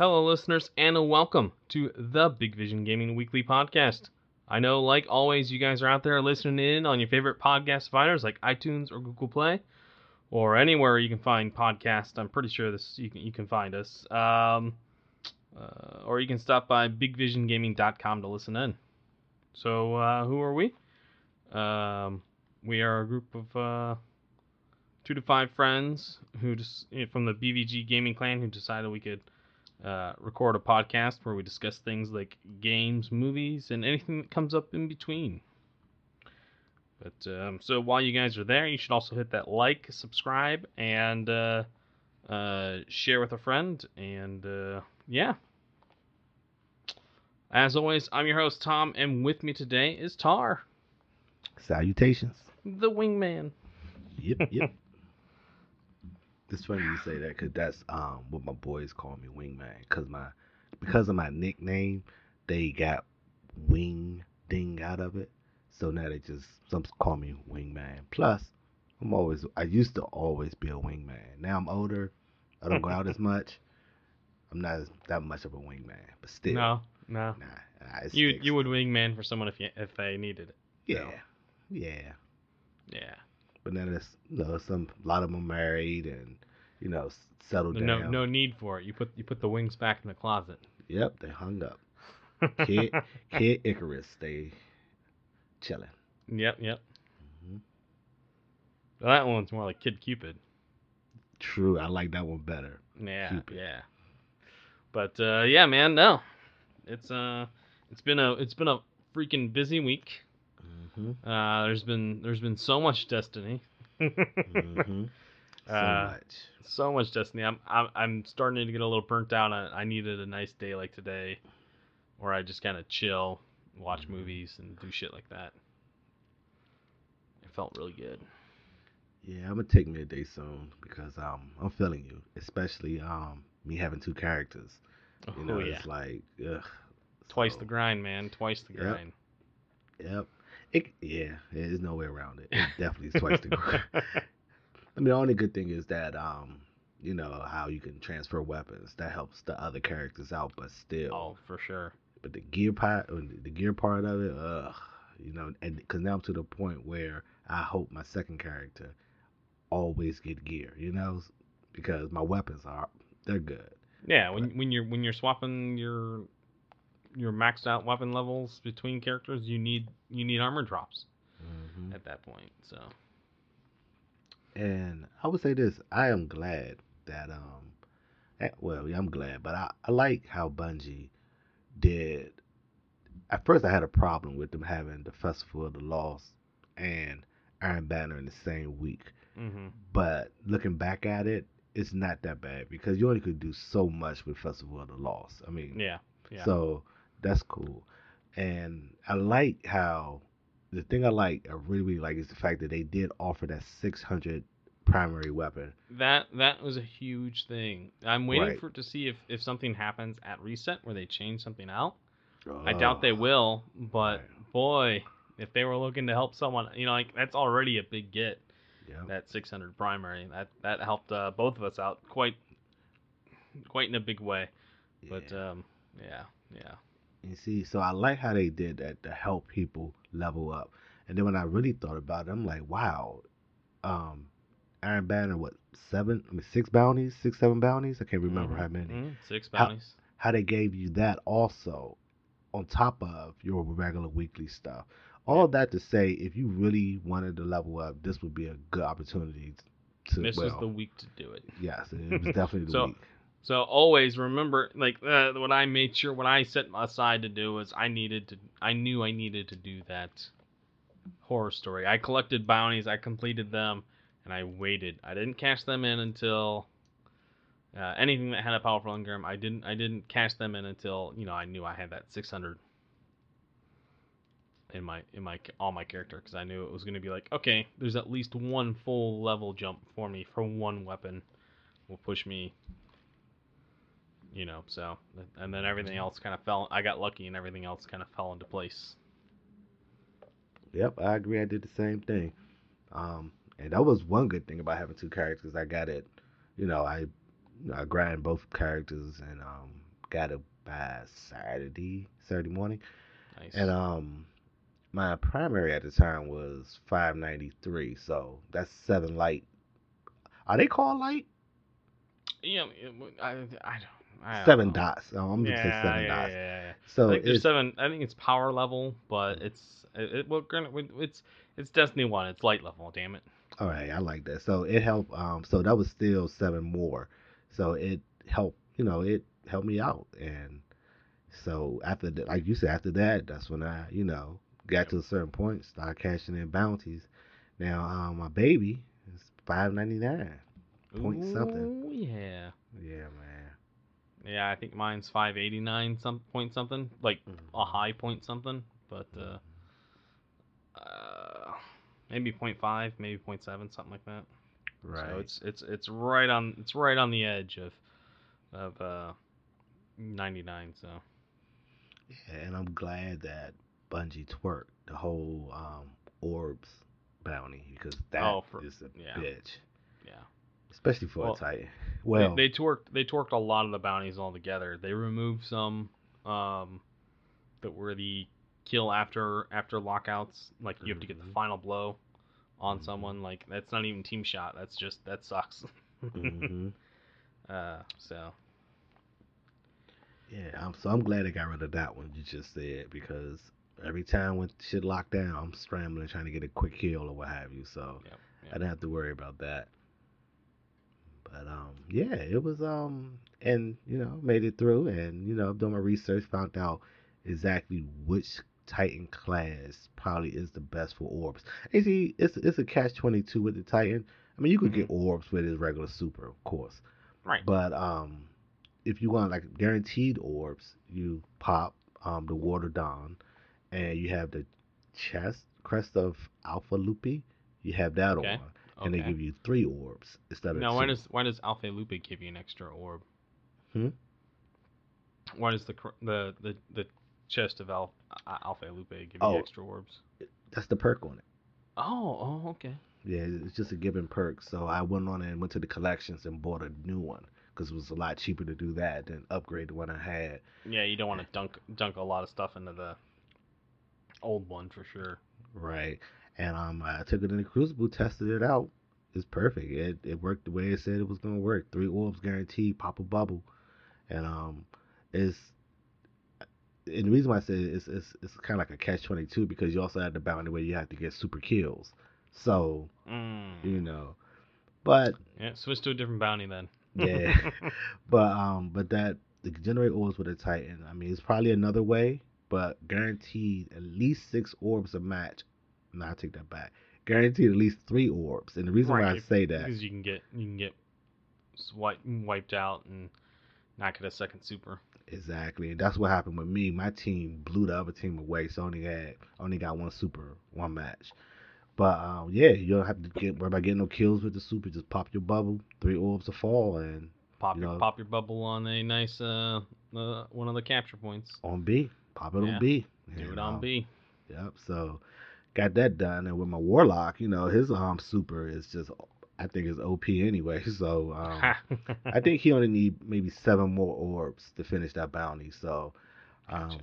Hello, listeners, and welcome to the Big Vision Gaming Weekly Podcast. I know, like always, you guys are out there listening in on your favorite podcast providers like iTunes or Google Play, or anywhere you can find podcasts. I'm pretty sure you can find us. Or you can stop by bigvisiongaming.com to listen in. So, who are we? We are a group of 2 to 5 friends who just from the BVG Gaming Clan who decided we could record a podcast where we discuss things like games, movies, and anything that comes up in between. But so while you guys are there, you should also hit that like, subscribe, and share with a friend. And yeah. As always, I'm your host, Tom, and with me today is Tar. Salutations. The Wingman. Yep. It's funny you say that because that's what my boys call me, Wingman. Because of my nickname, they got wing thing out of it. So now they just some call me Wingman. Plus, I used to always be a wingman. Now I'm older. I don't go out as much. I'm not that much of a wingman, but still. No. Nah, you would wingman for someone if they needed it. Yeah. But now there's a lot of them are married and settled down. No need for it. You put the wings back in the closet. Yep, they hung up. Kid Icarus, they chilling. Yep. Mm-hmm. Well, that one's more like Kid Cupid. True, I like that one better. Yeah. But yeah, man, no, it's been a freaking busy week. Mm-hmm. There's been so much Destiny. Mm-hmm. So much Destiny. I'm starting to get a little burnt out. I needed a nice day like today, where I just kind of chill, watch movies, and do shit like that. It felt really good. Yeah, I'm gonna take me a day soon because I'm feeling you, especially me having 2 characters. It's like ugh. Twice the grind, man. Yep. Yeah, there's no way around it. It definitely is twice the grind. I mean, the only good thing is that, how you can transfer weapons. That helps the other characters out, but still. Oh, for sure. But the gear part of it, ugh. And because now I'm to the point where I hope my second character always get gear, because my weapons they're good. Yeah, when you're swapping your maxed out weapon levels between characters, you need armor drops at that point. So, and I would say this: I am glad that I'm glad, but I like how Bungie did. At first, I had a problem with them having the Festival of the Lost and Iron Banner in the same week. Mm-hmm. But looking back at it, it's not that bad because you only could do so much with Festival of the Lost. I mean, yeah. So. That's cool. And I like how the thing I really, really like is the fact that they did offer that 600 primary weapon. That was a huge thing. I'm waiting for it to see if something happens at reset where they change something out. I doubt they will, but boy, if they were looking to help someone, that's already a big get. Yep. That 600 primary. That helped both of us out quite in a big way. Yeah. But yeah. You see, so I like how they did that to help people level up. And then when I really thought about it, I'm like, wow, Iron Banner, 6, 7 bounties? I can't remember how many. Mm-hmm. 6 bounties. How they gave you that also on top of your regular weekly stuff. All of that to say, if you really wanted to level up, this would be a good opportunity to. This is the week to do it. Yes, it was definitely the week. So always remember, what I made sure, what I set aside to do was I knew I needed to do that horror story. I collected bounties, I completed them, and I waited. I didn't cash them in until anything that had a powerful engram. I didn't cash them in until I knew I had that 600 in my all my character because I knew it was going to be like, okay, there's at least one full level jump for me for one weapon will push me. So, and then everything else kind of fell. I got lucky and everything else kind of fell into place. Yep, I agree. I did the same thing. And that was one good thing about having 2 characters. I got it, I grind both characters and got it by Saturday morning. Nice. And my primary at the time was $5.93, so that's 7 light. Are they called light? Yeah, I don't. $7. Oh, I'm gonna say $7. Yeah. So I think there's 7. I think it's power level, but it's Destiny 1. It's light level. Damn it. All right, I like that. So it helped. So that was still 7 more. So it helped. You know, it helped me out. And so after that, like you said, after that, that's when I, you know, got to a certain point, started cashing in bounties. Now my baby is $5.99 point something. Oh yeah. Yeah, man. Yeah, I think mine's 589 some point something, like a high point something, but maybe 0.5, maybe 0.7, something like that. Right. So it's right on the edge of 99. So. Yeah, and I'm glad that Bungie twerked the whole orbs bounty because that is a bitch. Yeah. Especially for a Titan. Well, they torqued a lot of the bounties all together. They removed some that were the kill after lockouts. Like you have to get the final blow on someone. Like that's not even team shot. That's just that sucks. So. Yeah, I'm glad they got rid of that one you just said because every time when shit locked down, I'm scrambling trying to get a quick kill or what have you. So I didn't have to worry about that. But, yeah, it was, and, you know, made it through. And, you know, doing my research, found out exactly which Titan class probably is the best for orbs. And see, it's a catch-22 with the Titan. I mean, you could get orbs with his regular super, of course. Right. But if you want, like, guaranteed orbs, you pop the Water Dawn. And you have the Crest of Alpha Lupi. You have that on. And they give you 3 orbs instead of 2. Now, why does Alpha Lupi give you an extra orb? Why does the chest of Alpha Lupi give you extra orbs? That's the perk on it. Oh, okay. Yeah, it's just a given perk. So I went on and went to the collections and bought a new one because it was a lot cheaper to do that than upgrade the one I had. Yeah, you don't want to dunk a lot of stuff into the old one for sure. Right. And I took it in the Crucible, tested it out. It's perfect. It worked the way it said it was gonna work. 3 orbs guaranteed, pop a bubble, and and the reason why I said it's kind of like a catch-22 because you also have the bounty where you have to get super kills. So you know, but switch to a different bounty then. But that the generate orbs with a Titan. I mean, it's probably another way, but guaranteed at least 6 orbs a match. No, I take that back. Guaranteed at least 3 orbs, and the reason why I say that because you can get wiped out and not get a second super. Exactly, and that's what happened with me. My team blew the other team away, so only got 1 super, 1 match. But you don't have to worry about getting no kills with the super. Just pop your bubble, 3 orbs to fall, and pop your bubble on a nice one of the capture points on B. Pop it on B. Do it on B. Yep. So. Got that done, and with my Warlock, you know, his super is just, I think it's OP anyway, so I think he only need maybe 7 more orbs to finish that bounty, so, gotcha.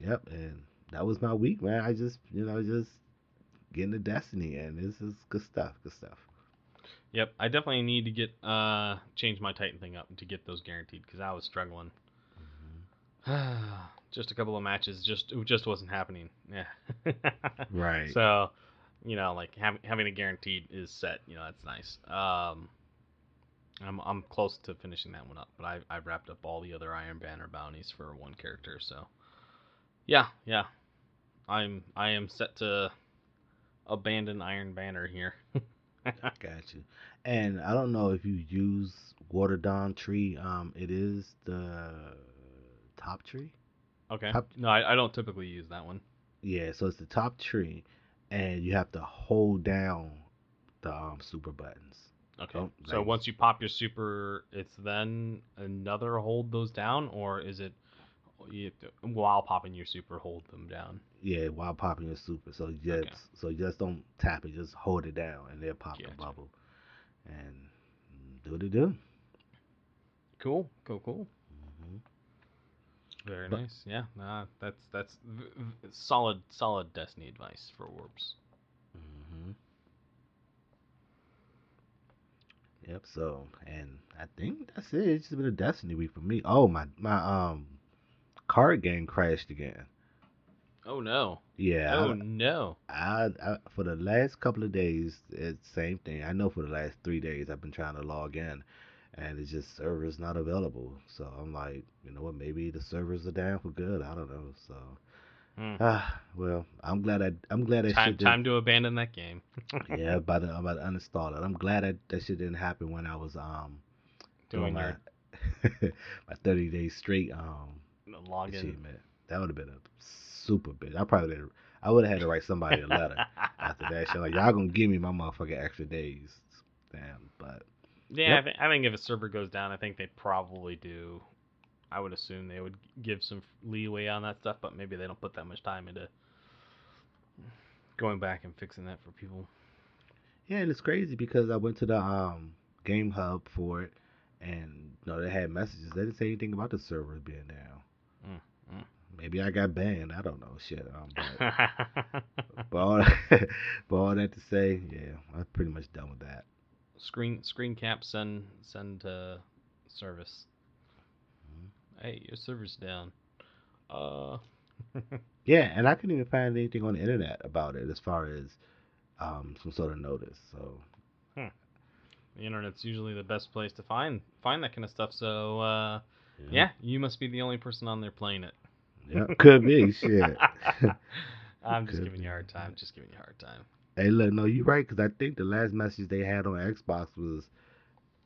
Yep, and that was my week, man. I just, you know, getting to Destiny, and this is good stuff. Yep, I definitely need to get, change my Titan thing up to get those guaranteed, because I was struggling. Just a couple of matches, it just wasn't happening. Yeah, right. So, you know, like having a guaranteed is set. You know, that's nice. I'm close to finishing that one up, but I wrapped up all the other Iron Banner bounties for 1 character. So, yeah, I am set to abandon Iron Banner here. Got you. And I don't know if you use Water Dawn tree. It is the top tree. Okay. No, I don't typically use that one. Yeah, so it's the top tree, and you have to hold down the super buttons. Okay. So once you pop your super, it's then another hold those down, or is it while popping your super hold them down? Yeah, while popping your super. So just don't tap it, just hold it down, and they'll pop the bubble, and do what they do. Cool. Very nice. Yeah, that's solid Destiny advice for warps. Mm-hmm. Yep. So, and I think that's it. It's just been a Destiny week for me. Oh, my card game crashed again. Oh no. Yeah. Oh no. I for the last couple of days, it's same thing. I know for the last 3 days, I've been trying to log in, and it's just server's not available. So I'm like, you know what? Maybe the servers are down for good. I don't know. So, well, I'm glad that shit. Time to abandon that game. Yeah, I'm about to uninstall it. I'm glad that shit didn't happen when I was doing my 30 days straight login achievement. That would have been a super bitch. I would have had to write somebody a letter after that shit. Like, y'all gonna give me my motherfucking extra days. Damn, but. Yeah, yep. I think if a server goes down, I think they probably do. I would assume they would give some leeway on that stuff, but maybe they don't put that much time into going back and fixing that for people. Yeah, and it's crazy because I went to the Game Hub for it, and they had messages. They didn't say anything about the server being down. Mm-hmm. Maybe I got banned. I don't know. Shit. But all that to say, yeah, I'm pretty much done with that. Screen cap send to service. Mm-hmm. Hey, your server's down. Yeah, and I couldn't even find anything on the internet about it as far as some sort of notice. So the internet's usually the best place to find that kind of stuff. So yeah, you must be the only person on there playing it. Yeah, could be. Shit. I'm just giving you a hard time. Hey, look, no, you're right, because I think the last message they had on Xbox was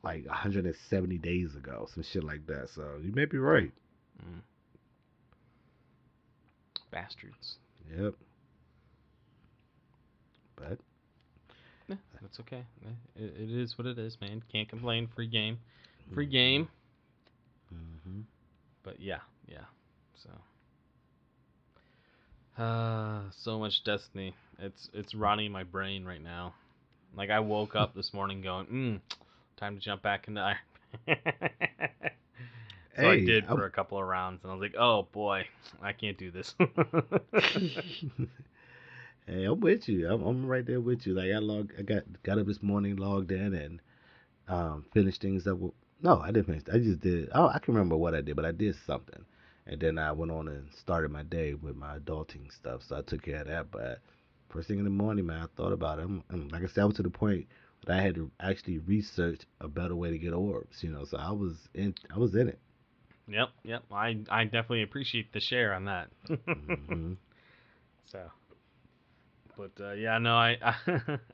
like 170 days ago, some shit like that, so you may be right. Mm. Bastards. Yep. But? Yeah, that's okay. It is what it is, man. Can't complain. Free game. Mm-hmm. But yeah. So... so much Destiny. It's rotting my brain right now. Like, I woke up this morning going, time to jump back into Iron Banner. So I did for a couple of rounds, and I was like, oh boy, I can't do this. Hey, I'm with you. I'm right there with you. Like, I got up this morning, logged in, and finished things that were... No, I didn't finish. I just did... Oh, I can remember what I did, but I did something. And then I went on and started my day with my adulting stuff, so I took care of that. But first thing in the morning, man, I thought about it. And like I said, I was to the point that I had to actually research a better way to get orbs, So I was in it. Yep. I definitely appreciate the share on that. Mm-hmm. So, but yeah, no, I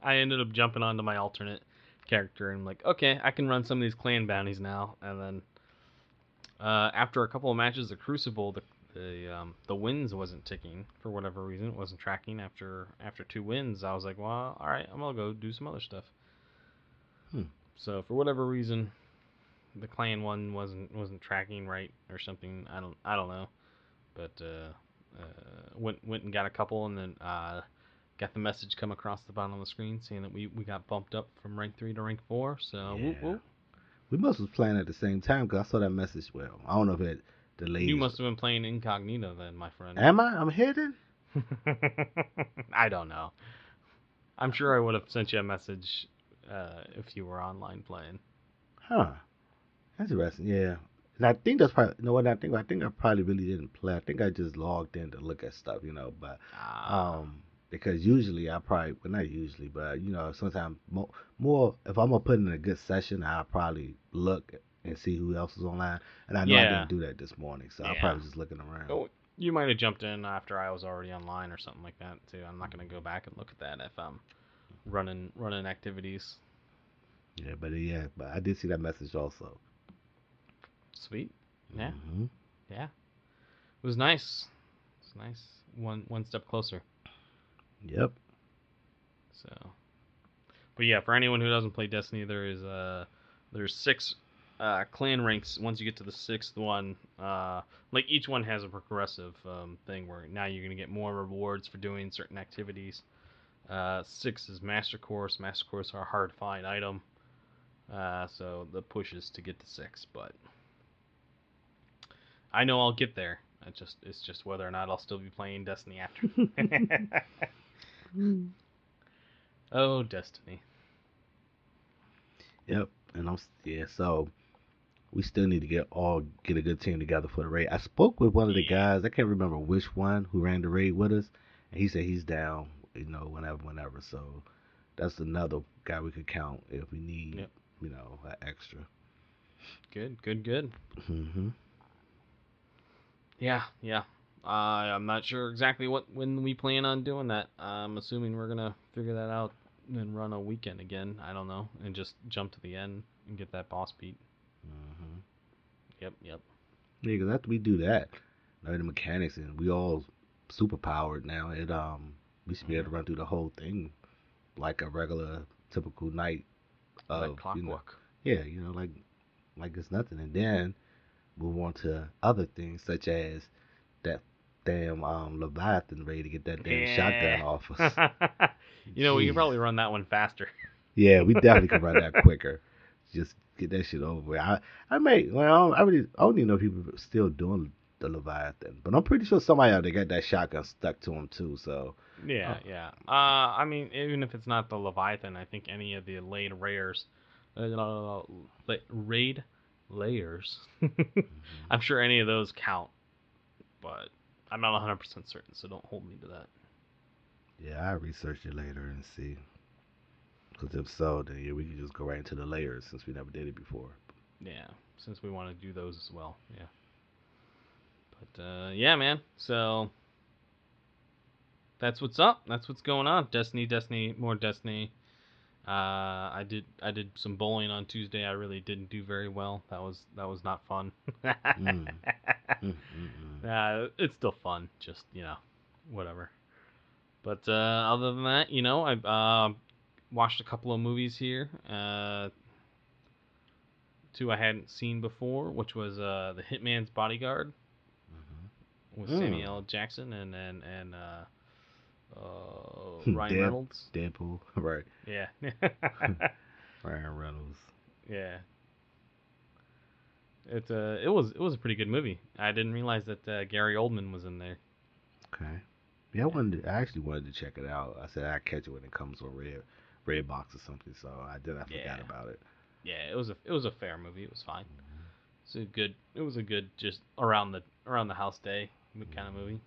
ended up jumping onto my alternate character, and I'm like, okay, I can run some of these clan bounties now, and then. After a couple of matches of Crucible, the wins wasn't ticking for whatever reason. It wasn't tracking after two wins. I was like, well, all right, I'm going to go do some other stuff. So for whatever reason, the clan one wasn't tracking right or something. I don't know. But went and got a couple, and then got the message come across the bottom of the screen saying that we got bumped up from rank 3 to rank 4. So yeah. Whoop. We must have been playing at the same time because I saw that message. Well, I don't know if it delayed. You must have been playing incognito then, my friend. Am I? I'm hidden? I don't know. I'm sure I would have sent you a message if you were online playing. Huh. That's interesting. Yeah. And I think that's probably... You know what I think? I think I probably really didn't play. I think I just logged in to look at stuff, But because usually I probably... Well, not usually, but, sometimes... More, if I'm going to put in a good session, I'll probably look and see who else is online. And I know I didn't do that this morning, so I probably was just looking around. Oh, you might have jumped in after I was already online or something like that, too. I'm not going to go back and look at that if I'm running activities. Yeah, but I did see that message also. Sweet. Yeah. Mm-hmm. Yeah. It was nice. It's nice. One step closer. Yep. So... But yeah, for anyone who doesn't play Destiny, there's 6 clan ranks. Once you get to the 6th one, like each one has a progressive thing where now you're gonna get more rewards for doing certain activities. 6 is Master Course. Master Course are a hard to find item. So the push is to get to 6, but I know I'll get there. It's just whether or not I'll still be playing Destiny after. Oh, Destiny. Yep, and so we still need to get a good team together for the raid. I spoke with one of the guys, I can't remember which one, who ran the raid with us, and he said he's down, whenever. So that's another guy we could count if we need, an extra. Good. Mm-hmm. Yeah. I'm not sure exactly when we plan on doing that. I'm assuming we're going to figure that out and run a weekend again. I don't know. And just jump to the end and get that boss beat. Mm-hmm. Yep. Yeah, because after we do that, the mechanics, and we all super powered now. We should be able to run through the whole thing like a regular, typical night. Like clockwork. Like it's nothing. And then move on to other things, such as that damn Leviathan raid to get that damn shotgun off us. We can probably run that one faster. Yeah, we definitely can run that quicker. Just get that shit over with. I don't even know if people are still doing the Leviathan, but I'm pretty sure somebody out there got that shotgun stuck to them too, so. Yeah. Even if it's not the Leviathan, I think any of the raid layers. Mm-hmm. I'm sure any of those count, but I'm not 100% certain, so don't hold me to that. Yeah, I'll research it later and see. Because if so, then we can just go right into the layers since we never did it before. Yeah, since we want to do those as well, yeah. But, man, so that's what's up. That's what's going on. Destiny, more Destiny. I did some bowling on Tuesday. I really didn't do very well. That was not fun. It's still fun. Just, whatever. But other than that, I watched a couple of movies here. Two I hadn't seen before, which was The Hitman's Bodyguard with Samuel L. Jackson and Ryan Reynolds. Deadpool, right? Yeah. Ryan Reynolds. Yeah. It was a pretty good movie. I didn't realize that Gary Oldman was in there. Okay. Yeah, I actually wanted to check it out. I said I'll catch it when it comes on Redbox or something. So I forgot about it. Yeah, it was a fair movie. It was fine. Mm-hmm. It was a good just around the house day kind of movie.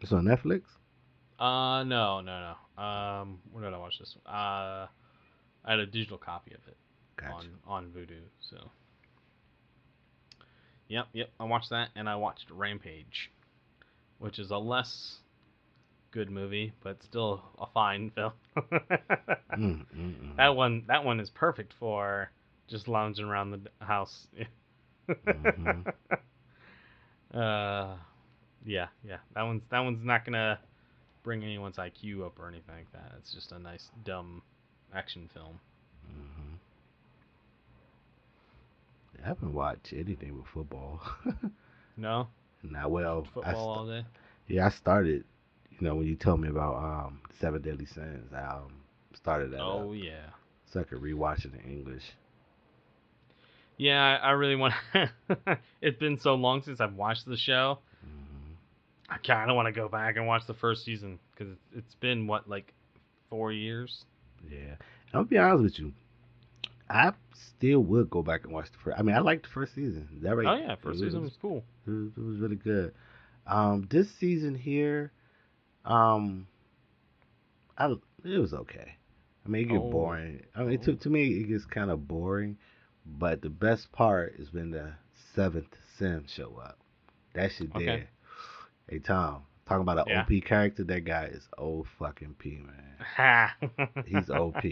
It's on Netflix? No. Where did I watch this one? I had a digital copy of it on Vudu, so. Yep. I watched that, and I watched Rampage, which is a less good movie, but still a fine film. That one is perfect for just lounging around the house. Mm-hmm. Yeah. That one's not gonna bring anyone's IQ up or anything like that. It's just a nice dumb action film. Mm-hmm. I haven't watched anything with football. No. Nah, well, football all day. Yeah, I started. When you told me about Seven Deadly Sins, I started that. Oh yeah. So I could rewatch it in English. Yeah, I really want to. It's been so long since I've watched the show. Mm-hmm. I kind of want to go back and watch the first season because it's been, 4 years? Yeah. I'll be honest with you. I still would go back and watch the first. I liked the first season. Is that right? Oh, yeah. First season was cool. It was really good. This season here, it was okay. It gets boring. To me, it gets kind of boring. But the best part is when the seventh Sim show up. That shit there. Okay. Hey, Tom, talking about an OP character, that guy is O fucking P, man. He's OP.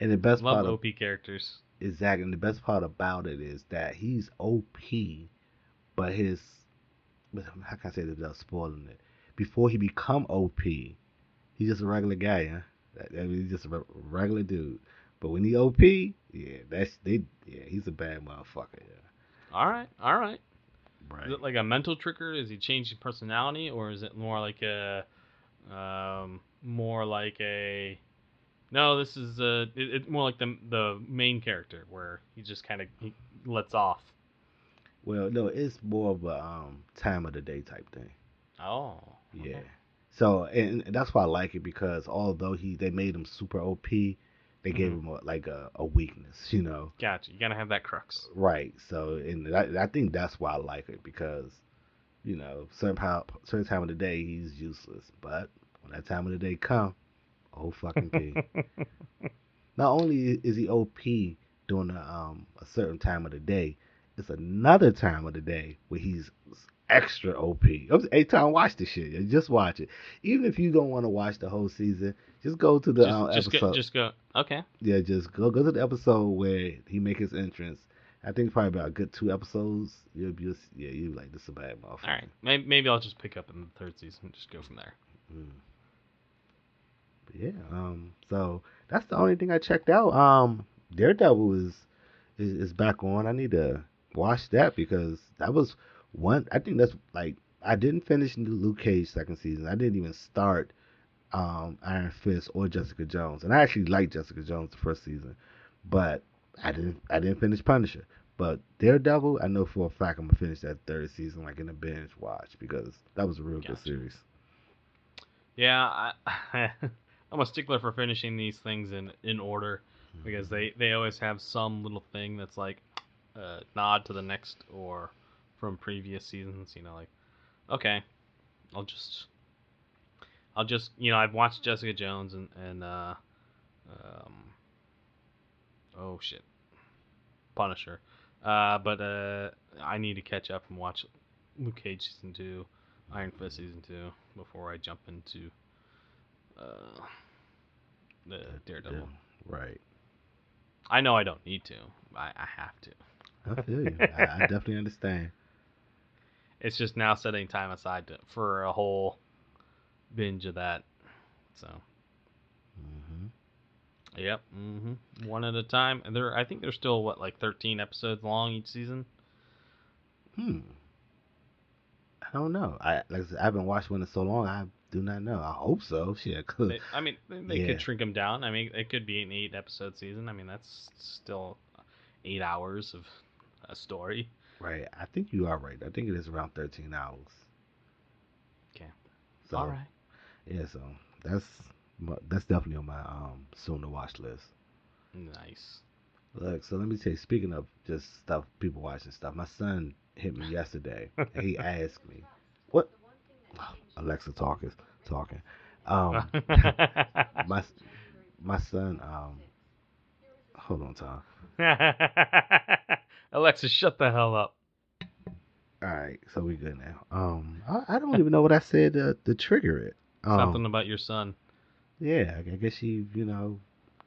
And the best part of OP characters. Exactly. And the best part about it is that he's OP, but how can I say this without spoiling it? Before he become OP, he's just a regular guy, huh? He's just a regular dude. But when he OP, he's a bad motherfucker. Yeah. All right. Right. Is it like a mental trigger? Is he changing personality, or is it more like a, no? This is it's more like the main character where he just kind of lets off. Well, no, it's more of a time of the day type thing. Oh. Yeah. Okay. So, and that's why I like it, because although they made him super OP, they gave him a weakness, you know. Gotcha. You gotta have that crux. Right. So, and I think that's why I like it, because, you know, certain time of the day he's useless, but when that time of the day comes, oh fucking P. Not only is he OP during a certain time of the day, it's another time of the day where he's extra OP. Hey, Tom, watch this shit. Just watch it. Even if you don't want to watch the whole season, just go to the episode. Just go. Okay. Yeah, just go to the episode where he make his entrance. I think probably about a good 2 episodes. You'll be like, this is a bad motherfucker. All right. Maybe I'll just pick up in the 3rd season and just go from there. Mm. But yeah. So that's the only thing I checked out. Daredevil is back on. I need to watch that, because that was one. I think that's like, I didn't finish Luke Cage 2nd season. I didn't even start Iron Fist or Jessica Jones. And I actually liked Jessica Jones the 1st season, but I didn't finish Punisher. But Daredevil, I know for a fact I'm gonna finish that 3rd season like in a binge watch, because that was a real good series. Yeah, I'm a stickler for finishing these things in order, because they always have some little thing that's like nod to the next or from previous seasons, you know, like, okay, I'll just, you know, I've watched Jessica Jones and oh shit, Punisher, but I need to catch up and watch Luke Cage season 2, Iron Fist season 2 before I jump into the Daredevil. Yeah, right. I know I don't need to. I have to. I feel you. I definitely understand. It's just now setting time aside for a whole binge of that. So. Mm-hmm. Yep. Mm-hmm. One at a time. And I think they're still, 13 episodes long each season? I don't know. I haven't watched one in so long, I do not know. I hope so. Shit. They could shrink them down. I mean, it could be an 8-episode season. I mean, that's still 8 hours of a story. Right. I think you are right. I think it is around 13 hours. Okay. So, all right. Yeah, so that's definitely on my soon-to-watch list. Nice. Look, so let me tell you, speaking of just stuff, people watching stuff, my son hit me yesterday. And he asked me, what? Oh, Alexa talking. My son, hold on, Tom. Alexa, shut the hell up. All right, so we good now. I don't even know what I said to trigger it. Something about your son. Yeah, I guess she,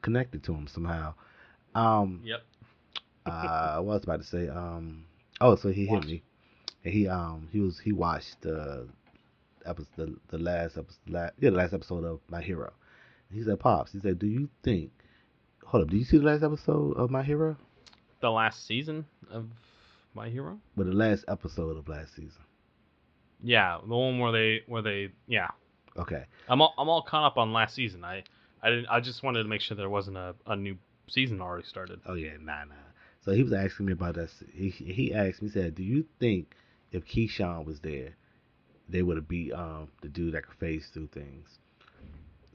connected to him somehow. Yep. I was about to say, so he hit me. And he watched the last episode of My Hero. And he said, Pops, he said, do you see the last episode of My Hero? The last season of My Hero? But the last episode of last season. Yeah, the one where they yeah. Okay. I'm all caught up on last season. I just wanted to make sure there wasn't a new season already started. Oh yeah, nah. So he was asking me about that. He asked me, said, do you think if Keyshawn was there, they would have beat the dude that could phase through things?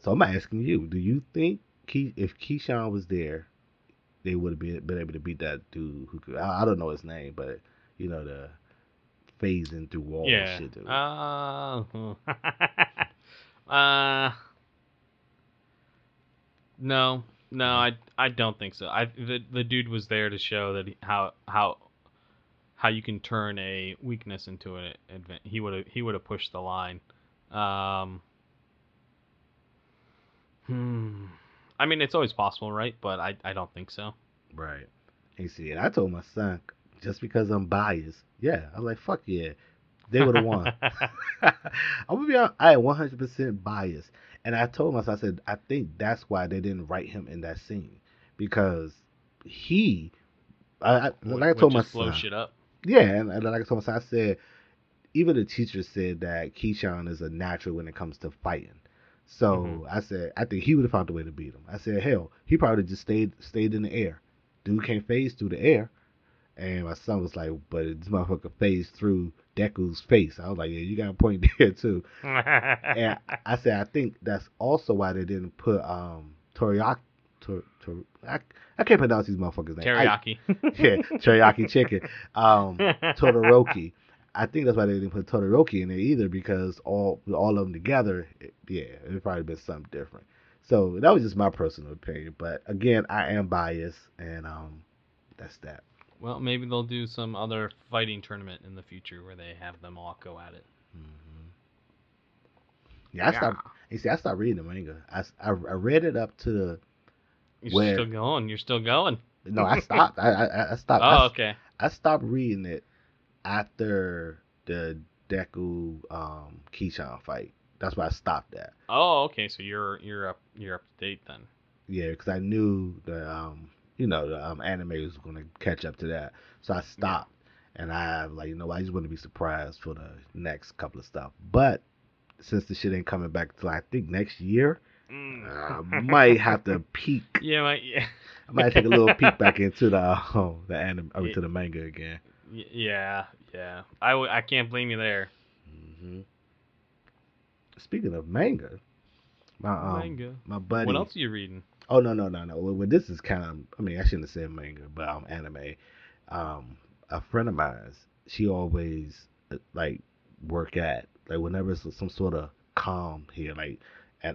So I'm asking you, do you think if Keyshawn was there, they would have been able to beat that dude who could, I don't know his name, but the phasing through walls shit dude? No, I don't think so. The dude was there to show that how you can turn a weakness into an advantage. He would have pushed the line. I mean, it's always possible, right? But I don't think so. Right. You see, and I told my son, just because I'm biased, I'm like, fuck yeah, they would have won. I am 100% biased. And I told myself, I said, I think that's why they didn't write him in that scene. Because I told my son, blow shit up. Yeah, and like I told myself, I said, even the teacher said that Keyshawn is a natural when it comes to fighting. So I said, I think he would have found a way to beat him. I said, hell, he probably just stayed in the air. Dude can't phase through the air. And my son was like, but this motherfucker phased through Deku's face. I was like, yeah, you got a point there, too. And I said, I think that's also why they didn't put Toriaki. I can't pronounce these motherfuckers' names. Teriyaki. Yeah, teriyaki chicken. Todoroki. I think that's why they didn't put Todoroki in there either, because all of them together, it'd probably been something different. So that was just my personal opinion. But again, I am biased, and that's that. Well, maybe they'll do some other fighting tournament in the future where they have them all go at it. Mm-hmm. Yeah, I stopped reading the manga. I read it up to the... You're still going. You're still going. No, I stopped. I stopped. Oh, okay. I stopped reading it after the Deku Keyshawn fight. That's why I stopped that. Oh, okay. So you're up to date then. Yeah, because I knew the anime was going to catch up to that, so I stopped, and I just want to be surprised for the next couple of stuff. But since the shit ain't coming back till I think next year. I might have to peek. Yeah. I might take a little peek back into the anime, to the manga again. Yeah. I can't blame you there. Mm-hmm. Speaking of manga, my buddy. What else are you reading? Oh no. Well, this is kind of. I mean, I shouldn't have said manga, but anime. A friend of mine, she always whenever it's some sort of calm here, like.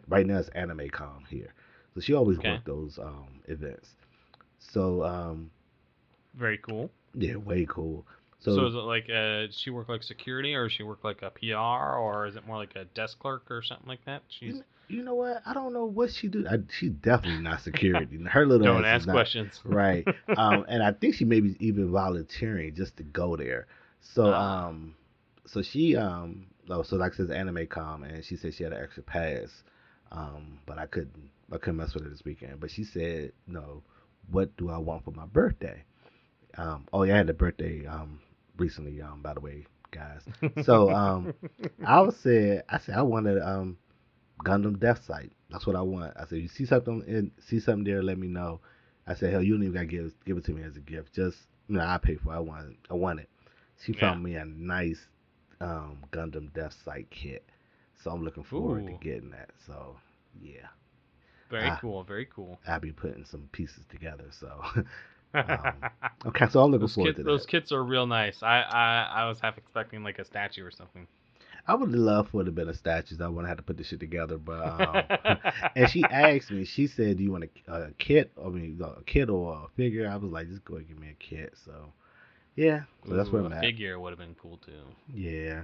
Right now it's anime com here, so she always worked those events. So very cool. Yeah, way cool. So is it like she worked like security, or she worked like a PR, or is it more like a desk clerk or something like that? She's you know what? I don't know what she do. She's definitely not security. Her little don't ask questions, right? And I think she may be even volunteering just to go there. So so she so like says anime com, and she said she had an extra pass. But I couldn't mess with her this weekend. But she said, no, what do I want for my birthday? I had a birthday recently, by the way, guys. So I said I wanted Gundam Deathscythe. That's what I want. I said, you see something there, let me know. I said, hell, you don't even gotta give it to me as a gift. Just I pay for it. I want it. She found me a nice Gundam Deathscythe kit. So I'm looking forward to getting that. So, yeah. Very cool. I'll be putting some pieces together. So, okay. So I'm looking forward to that. Those kits are real nice. I was half expecting like a statue or something. I would love for it to be a statue. I wouldn't have to put this shit together. But and she asked me. She said, "Do you want a kit? I mean, a kit or a figure?" I was like, "Just go and give me a kit." So. Yeah, so that's where I'm at. Figure would have been cool too. Yeah,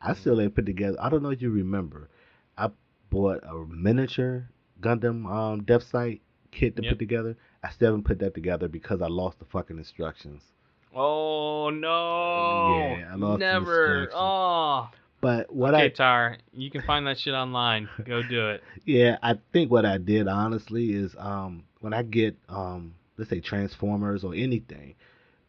I still ain't put together. I don't know if you remember, I bought a miniature Gundam Deathscythe kit to put together. I still haven't put that together because I lost the fucking instructions. Oh no! Yeah, I lost the instructions. Oh. But Tar, you can find that shit online. Go do it. Yeah, I think what I did honestly is when I get let's say Transformers or anything.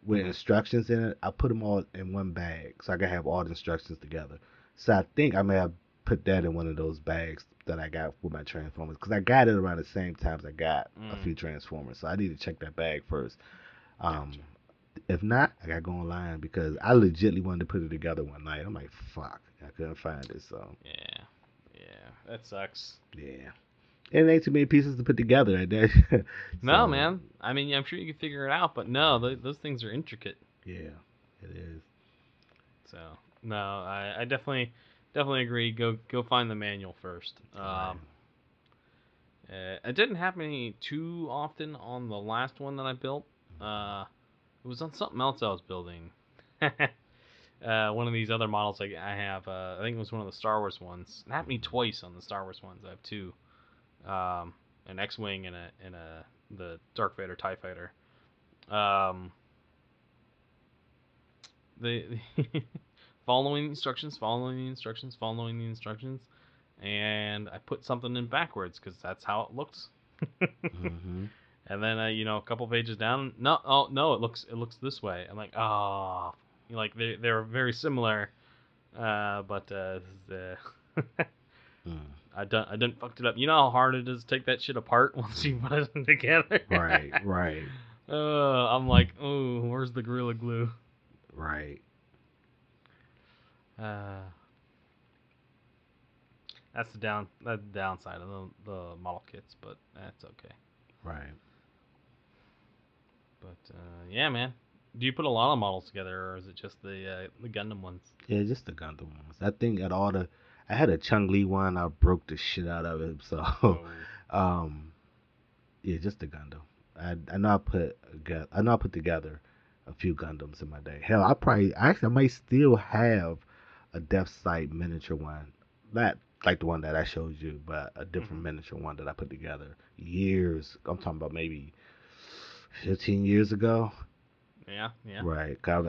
With instructions in it, I put them all in one bag, so I can have all the instructions together. So I think I may have put that in one of those bags that I got with my Transformers, because I got it around the same time as I got a few Transformers. So I need to check that bag first. Gotcha. If not, I got to go online because I legitimately wanted to put it together one night. I'm like, fuck, I couldn't find it. So yeah, that sucks. Yeah. It ain't too many pieces to put together. So, no, man. I mean, I'm sure you can figure it out, but no, those things are intricate. Yeah, it is. So, no, I definitely agree. Go find the manual first. It didn't happen too often on the last one that I built. It was on something else I was building. One of these other models I have. I think it was one of the Star Wars ones. It happened twice on the Star Wars ones. I have two. An X-wing and the Darth Vader TIE fighter. Following the instructions, and I put something in backwards because that's how it looks. Mm-hmm. And then a couple pages down, no, it looks this way. I'm like, ah, oh. Like they're very similar, but I done fucked it up. You know how hard it is to take that shit apart once you put it together. Right. I'm like, oh, where's the Gorilla Glue? Right. That's the downside of the model kits, but that's okay. Right. But yeah, man. Do you put a lot of models together, or is it just the Gundam ones? Yeah, just the Gundam ones. I think at all the, I had a Chung-Li one. I broke the shit out of it. So, yeah, just the Gundam. I know I put together a few Gundams in my day. Hell, I might still have a Deathscythe miniature one, not like the one that I showed you, but a different miniature one that I put together years. I'm talking about maybe 15 years ago. Yeah. Right. Back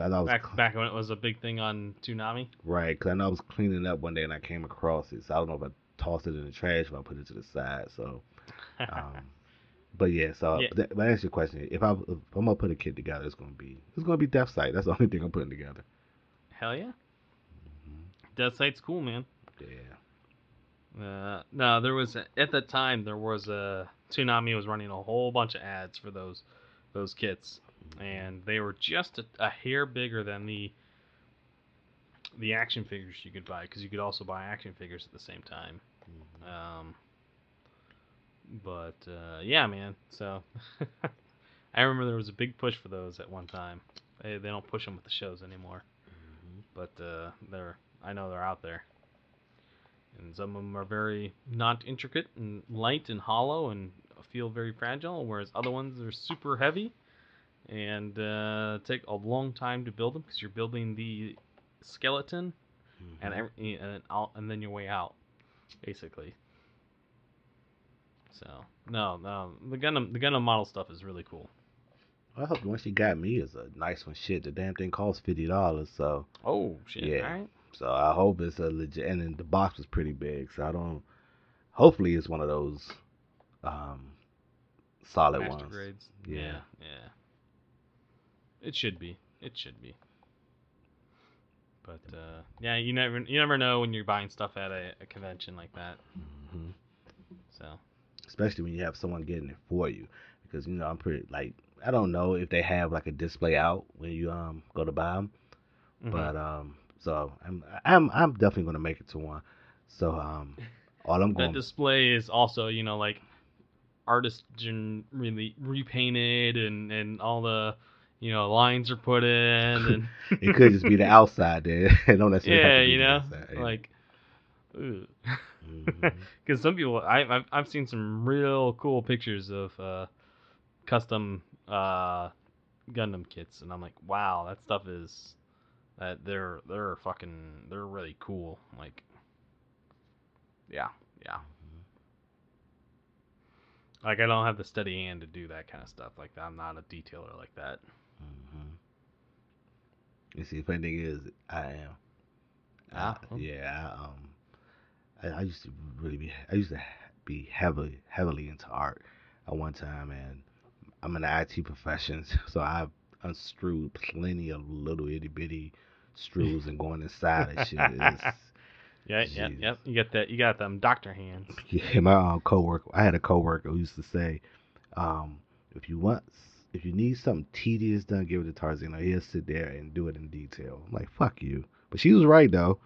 when it was a big thing on Toonami. Right, because I know I was cleaning up one day and I came across it. So I don't know if I tossed it in the trash, but I put it to the side. So, but yeah. So, yeah. But I ask you a question: if I'm gonna put a kit together, it's gonna be Deathscythe. That's the only thing I'm putting together. Hell yeah. Mm-hmm. Deathscythe's cool, man. Yeah. No, there was at that time there was a Toonami was running a whole bunch of ads for those kits. And they were just a hair bigger than the action figures you could buy, because you could also buy action figures at the same time. Mm-hmm. Yeah, man. So I remember there was a big push for those at one time. They don't push them with the shows anymore, but I know they're out there. And some of them are very not intricate and light and hollow and feel very fragile, whereas other ones are super heavy. And take a long time to build them because you're building the skeleton, and then your way out, basically. So no, the Gundam model stuff is really cool. Well, I hope the one she got me is a nice one. Shit, the damn thing costs $50. So shit, yeah. All right. So I hope it's a legit, and then the box was pretty big. So hopefully it's one of those solid master ones. Grades. Yeah. It should be. But yeah, you never know when you're buying stuff at a convention like that. Mm-hmm. So, especially when you have someone getting it for you, because I'm pretty I don't know if they have like a display out when you go to buy them, but so I'm definitely gonna make it to one. So all I'm going that display is also artist really repainted and all the. Lines are put in, and it could just be the outside there. Don't necessarily have to be the outside. Because some people, I've seen some real cool pictures of custom Gundam kits, and I'm like, wow, that stuff is they're really cool. I don't have the steady hand to do that kind of stuff. I'm not a detailer like that. You see, the funny thing is, I am. I used to be heavily into art at one time, and I'm in the IT profession, so I've unscrewed plenty of little itty bitty screws and going inside and shit. Yeah. You got that. You got them doctor hands. Yeah, my coworker. I had a coworker who used to say, if you need something tedious done, give it to Tarzino. He'll sit there and do it in detail. I'm like, fuck you. But she was right, though.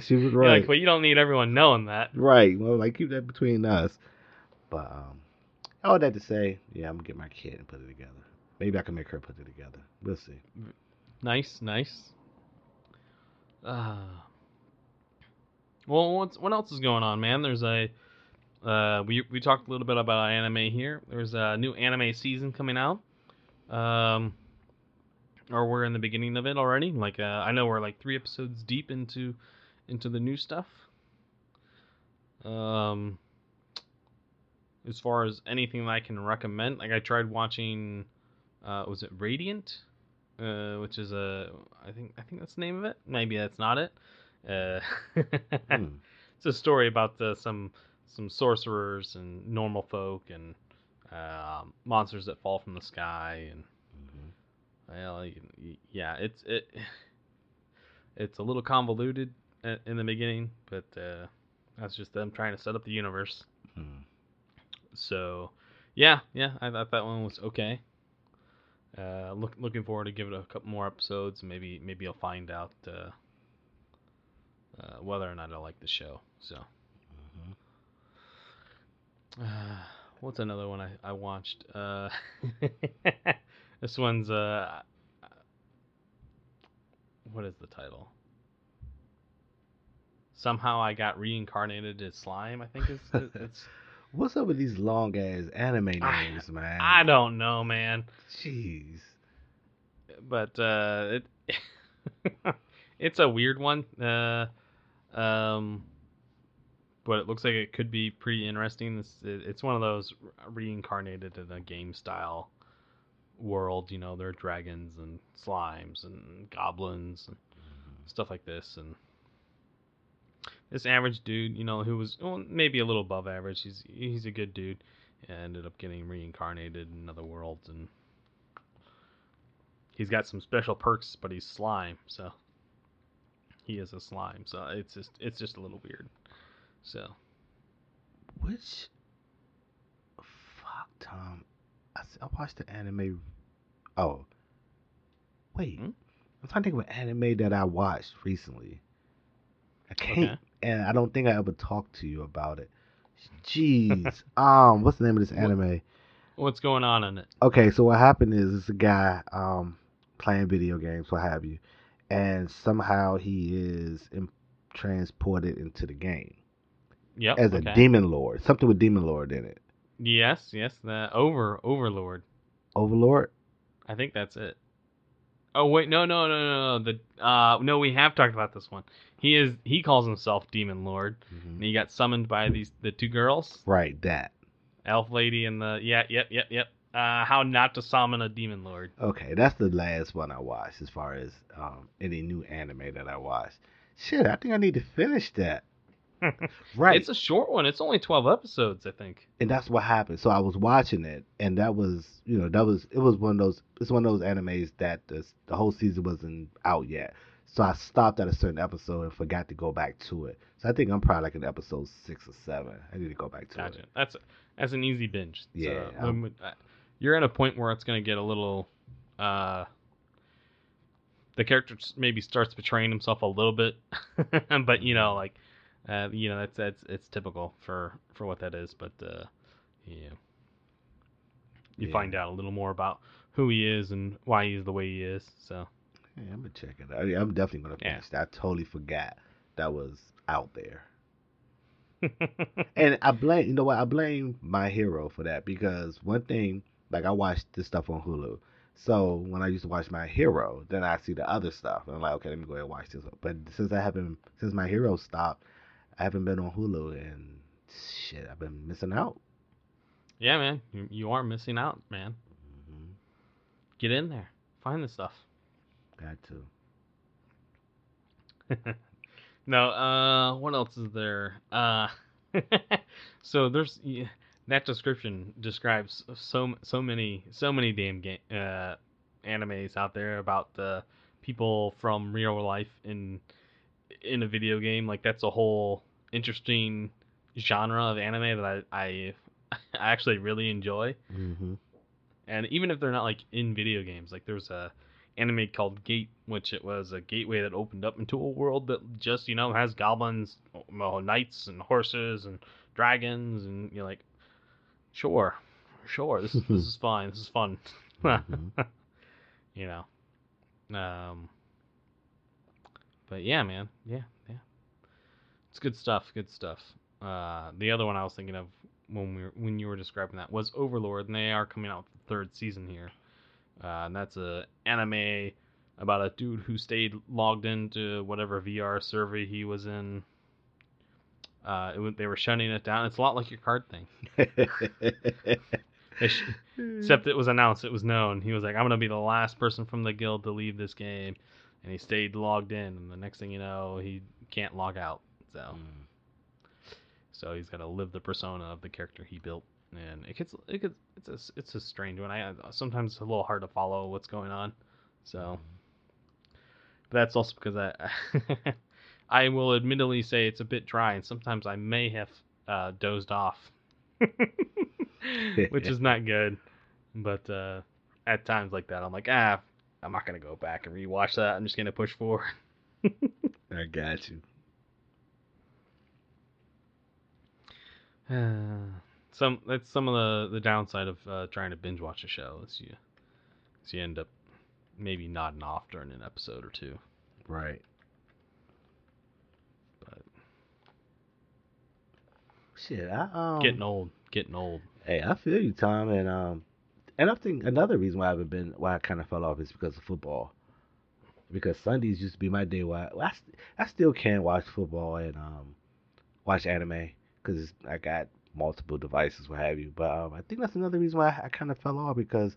She was right. Well, you don't need everyone knowing that. Right. Well, keep that between us. But all that to say, yeah, I'm going to get my kid and put it together. Maybe I can make her put it together. We'll see. Nice. Well, what else is going on, man? There's we talked a little bit about anime here. There's a new anime season coming out, or we're in the beginning of it already. I know we're 3 episodes deep into the new stuff. As far as anything that I can recommend, I tried watching, was it Radiant, which is I think that's the name of it. Maybe that's not it. It's a story about some sorcerers and normal folk and monsters that fall from the sky and it's a little convoluted in the beginning, but that's just them trying to set up the universe. So I thought that one was okay. Looking forward to give it a couple more episodes. Maybe I'll find out whether or not I like the show. So, what's another one I watched? This one's what is the title? Somehow I Got Reincarnated as Slime, I think it's What's up with these long ass anime names, man? I don't know, man. Jeez. But it's a weird one. But it looks like it could be pretty interesting. It's one of those reincarnated in a game style world. You know, there are dragons and slimes and goblins and stuff like this. And this average dude, you know, who was maybe a little above average. He's a good dude. Ended up getting reincarnated in other worlds, and he's got some special perks, but he's slime, so he is a slime. So it's just a little weird. So, which fuck, Tom? I watched the anime. Oh, wait, I'm trying to think of an anime that I watched recently. I can't, and I don't think I ever talked to you about it. Jeez, what's the name of this anime? What's going on in it? Okay, so what happened is it's a guy playing video games, what have you, and somehow he is transported into the game. Yep, as a demon lord, something with demon lord in it. Yes, the Overlord. Overlord? I think that's it. Oh wait, no. No, we have talked about this one. He calls himself Demon Lord, and he got summoned by the two girls. Right, that elf lady and the yep. How not to summon a demon lord. Okay, that's the last one I watched as far as any new anime that I watched. Shit, I think I need to finish that. Right, it's a short one. It's only 12 episodes, I think. And that's what happened. So I was watching it, and it was one of those. It's one of those animes that the whole season wasn't out yet. So I stopped at a certain episode and forgot to go back to it. So I think I'm probably like in episode 6 or 7. I need to go back to it. That's an easy binge. Yeah, so you're at a point where it's gonna get a little. The character maybe starts betraying himself a little bit, but it's typical for what that is, but you find out a little more about who he is and why he's the way he is. So yeah, I'm gonna check it out. I'm definitely gonna finish that. I totally forgot that was out there. And I blame My Hero for that, because one thing, like, I watched this stuff on Hulu. So when I used to watch My Hero, then I see the other stuff, and I'm like, okay, let me go ahead and watch this. But since My Hero stopped, I haven't been on Hulu, and shit, I've been missing out. Yeah, man, you are missing out, man. Mm-hmm. Get in there, find the stuff. Got to. No, what else is there? So there's. Yeah. That description describes so many damn animes out there about the people from real life in a video game. Like, that's a whole interesting genre of anime that I actually really enjoy. Mm-hmm. And even if they're not like in video games, like there's a anime called Gate, which it was a gateway that opened up into a world that just has goblins, knights, and horses, and dragons, and you're like. Sure. This is fine. This is fun. Mm-hmm. But yeah, man. Yeah. It's good stuff. The other one I was thinking of when you were describing that was Overlord, and they are coming out with the third season here. And that's a anime about a dude who stayed logged into whatever VR server he was in. They were shutting it down. It's a lot like your card thing. Except it was announced. It was known. He was like, I'm going to be the last person from the guild to leave this game. And he stayed logged in. And the next thing you know, he can't log out. So he's got to live the persona of the character he built. And it's a strange one. Sometimes it's a little hard to follow what's going on. So, but that's also because I will admittedly say it's a bit dry, and sometimes I may have dozed off, which is not good. But at times like that, I'm like, I'm not going to go back and rewatch that. I'm just going to push forward. I got you. That's some of the downside of trying to binge watch a show is you end up maybe nodding off during an episode or two. Right. But shit, Getting old. Hey, I feel you, Tom, and I think another reason why I kind of fell off is because of football. Because Sundays used to be my day where I still can watch football and watch anime because I got multiple devices, what have you. But I think that's another reason why I kind of fell off, because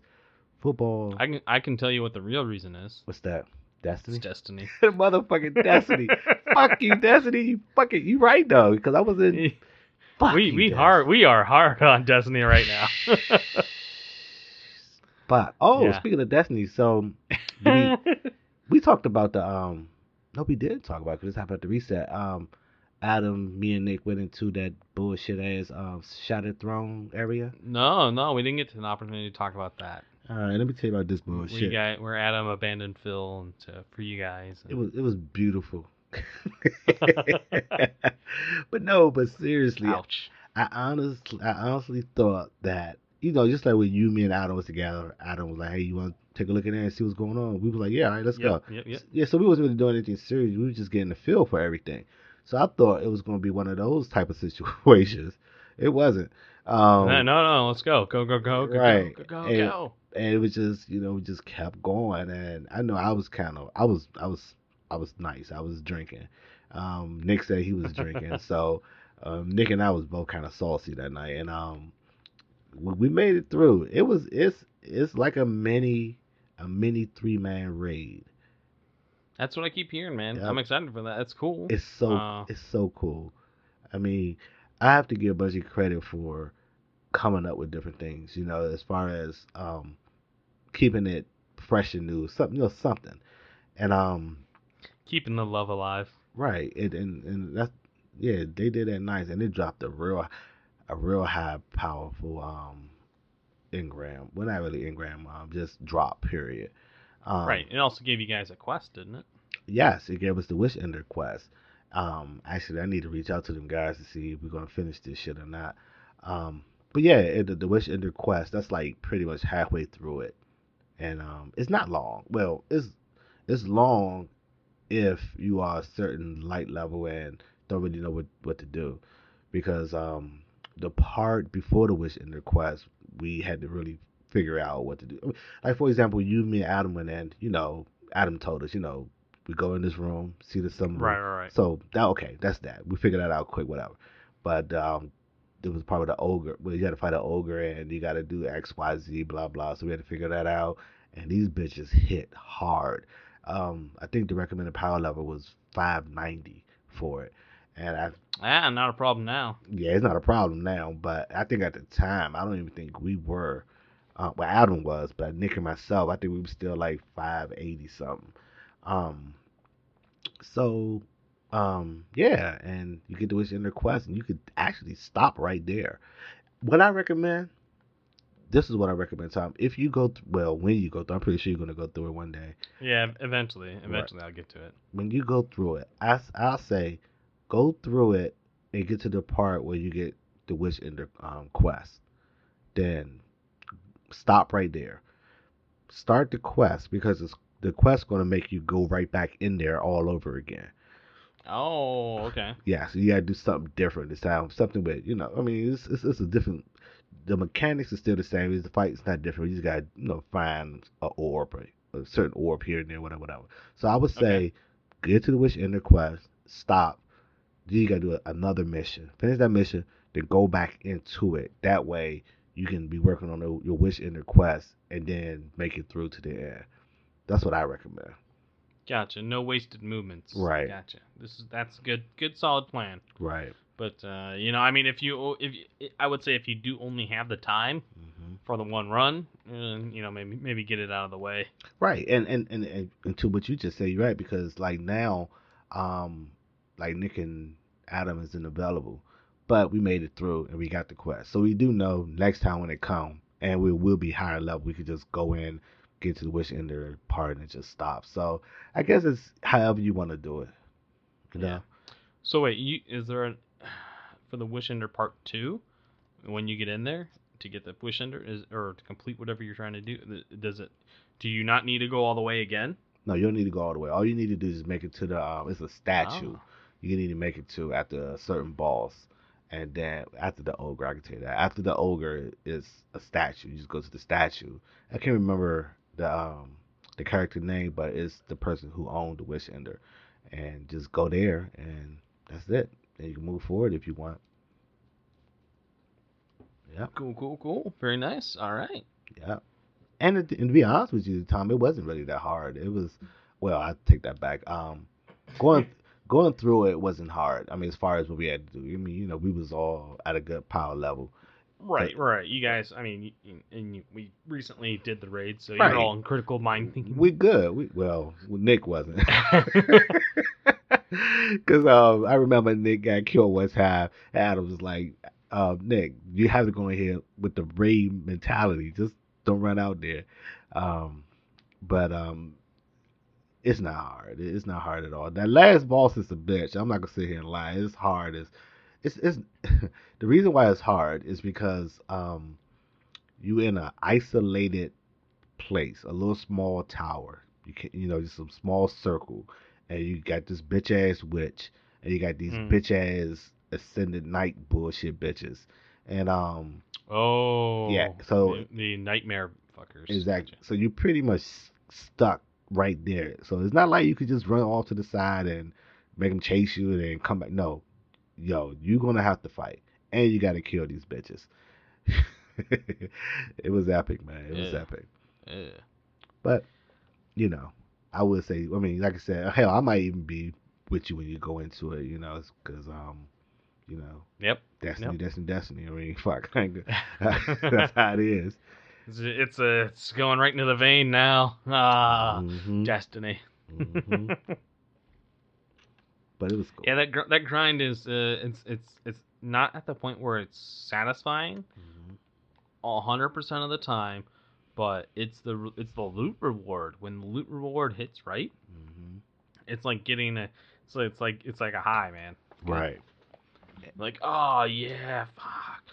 football. I can tell you what the real reason is. What's that? Destiny. It's Destiny. Motherfucking Destiny. Fuck you, Destiny. You right though, because I was in. Fuck we are hard on Destiny right now. But Speaking of Destiny, so we talked about the no, we didn't talk about it, because this happened at the reset. Adam, me and Nick went into that bullshit ass Shattered Throne area. No, we didn't get an opportunity to talk about that. All right, let me tell you about this bullshit. Where Adam abandoned Phil for you guys. And... It was beautiful. But no, but seriously, ouch. I honestly thought that, you know, just like when you, me, and Adam was together, Adam was like, "Hey, you want to take a look in there and see what's going on?" We were like, "Yeah, all right, let's go." Yep. Yeah, so we wasn't really doing anything serious. We were just getting a feel for everything. So I thought it was going to be one of those type of situations. It wasn't. No, let's go. Go, right. Go. And it was just, you know, we just kept going. And I know I was kind of, I was nice. I was drinking. Nick said he was drinking. So Nick and I was both kind of saucy that night. And we made it through. It's like a mini 3-man raid. That's what I keep hearing, man. Yep. I'm excited for that. That's cool. It's so cool. I mean, I have to give Bungie credit for coming up with different things, you know, as far as keeping it fresh and new, something. And keeping the love alive. Right. And that's, yeah, they did that nice, and it dropped a real high, powerful engram. Well, not really engram, just drop, period. Right. It also gave you guys a quest, didn't it? Yes, it gave us the Wish Ender quest. Actually, I need to reach out to them guys to see if we're going to finish this shit or not. But yeah, the Wish Ender quest, that's like pretty much halfway through it. And it's not long. Well, it's long if you are a certain light level and don't really know what to do. Because the part before the Wish Ender quest, we had to really figure out what to do. Like, for example, you, me, and Adam went in, you know, Adam told us, you know, we go in this room, see the symbol. Right. So, that's that. We figured that out quick, whatever. But there was part of the ogre, where you had to fight an ogre, and you got to do X, Y, Z, blah, blah. So we had to figure that out, and these bitches hit hard. I think the recommended power level was 590 for it. And not a problem now. Yeah, it's not a problem now, but I think at the time, I don't even think we were. Well, Adam was, but Nick and myself, I think we were still like 580 something. Yeah, and you get to Wish Ender quest, and you could actually stop right there. This is what I recommend, Tom. When you go through, I'm pretty sure you're going to go through it one day. Yeah, eventually right. I'll get to it. When you go through it, I'll say, go through it and get to the part where you get the Wish Ender quest. Then stop right there. Start the quest, because the quest going to make you go right back in there all over again. Oh, okay. Yeah, so you got to do something different this time. Something with, you know, I mean, it's a different. The mechanics are still the same. It's the fight's not different. You just got to, you know, find an orb, or a certain orb here and there, whatever. So I would say, get to the Wish Ender quest, stop. Then you got to do another mission. Finish that mission, then go back into it. That way, you can be working on your Wish Ender quest and then make it through to the end. That's what I recommend. Gotcha. No wasted movements. Right. Gotcha. That's good solid plan. Right. But you know, I mean, I would say if you do only have the time for the one run, you know, maybe get it out of the way. Right. And to what you just said, you're right, because like now, like Nick and Adam is unavailable. But we made it through, and we got the quest. So we do know next time when it comes, and we will be higher level. We could just go in, get to the Wish Ender part, and it just stops. So I guess it's however you want to do it. You know? Yeah. So wait, is there for the Wish Ender part 2, when you get in there to get the Wish Ender or to complete whatever you're trying to do, do you not need to go all the way again? No, you don't need to go all the way. All you need to do is make it to the it's a statue. Oh. You need to make it to after a certain boss. And then after the ogre, I can tell you that. After the ogre is a statue. You just go to the statue. I can't remember the character name, but it's the person who owned the Wish Ender. And just go there, and that's it. And you can move forward if you want. Yeah. Cool. Very nice. All right. Yeah. And to be honest with you, Tom, it wasn't really that hard. It was, well, I take that back. Going through it wasn't hard. I mean, as far as what we had to do. I mean, you know, we was all at a good power level. Right. You guys, I mean, we recently did the raid, so you're all in critical mind thinking. We good. Well, Nick wasn't. Because I remember Nick got killed one time. Adam was like, Nick, you have to go in here with the raid mentality. Just don't run out there. But it's not hard. It's not hard at all. That last boss is a bitch. I'm not going to sit here and lie. It's hard as... the reason why it's hard is because you in an isolated place, a little small tower. You know, just some small circle, and you got this bitch ass witch, and you got these bitch ass ascended knight bullshit bitches, and so the nightmare fuckers. Exactly. So you're pretty much stuck right there. So it's not like you could just run off to the side and make them chase you and then come back. No. Yo, you're going to have to fight. And you got to kill these bitches. It was epic, man. It was epic. Yeah. But, you know, I would say, I mean, like I said, hell, I might even be with you when you go into it, you know, because, you know. Yep. Destiny. I mean, fuck. That's how it is. It's going right into the vein now. Destiny. Mm-hmm. But it was cool. Yeah, that grind is it's not at the point where it's satisfying 100% of the time, but it's the loot reward. When the loot reward hits right, it's like getting it's like a high, man. Right. Like, oh yeah, fuck.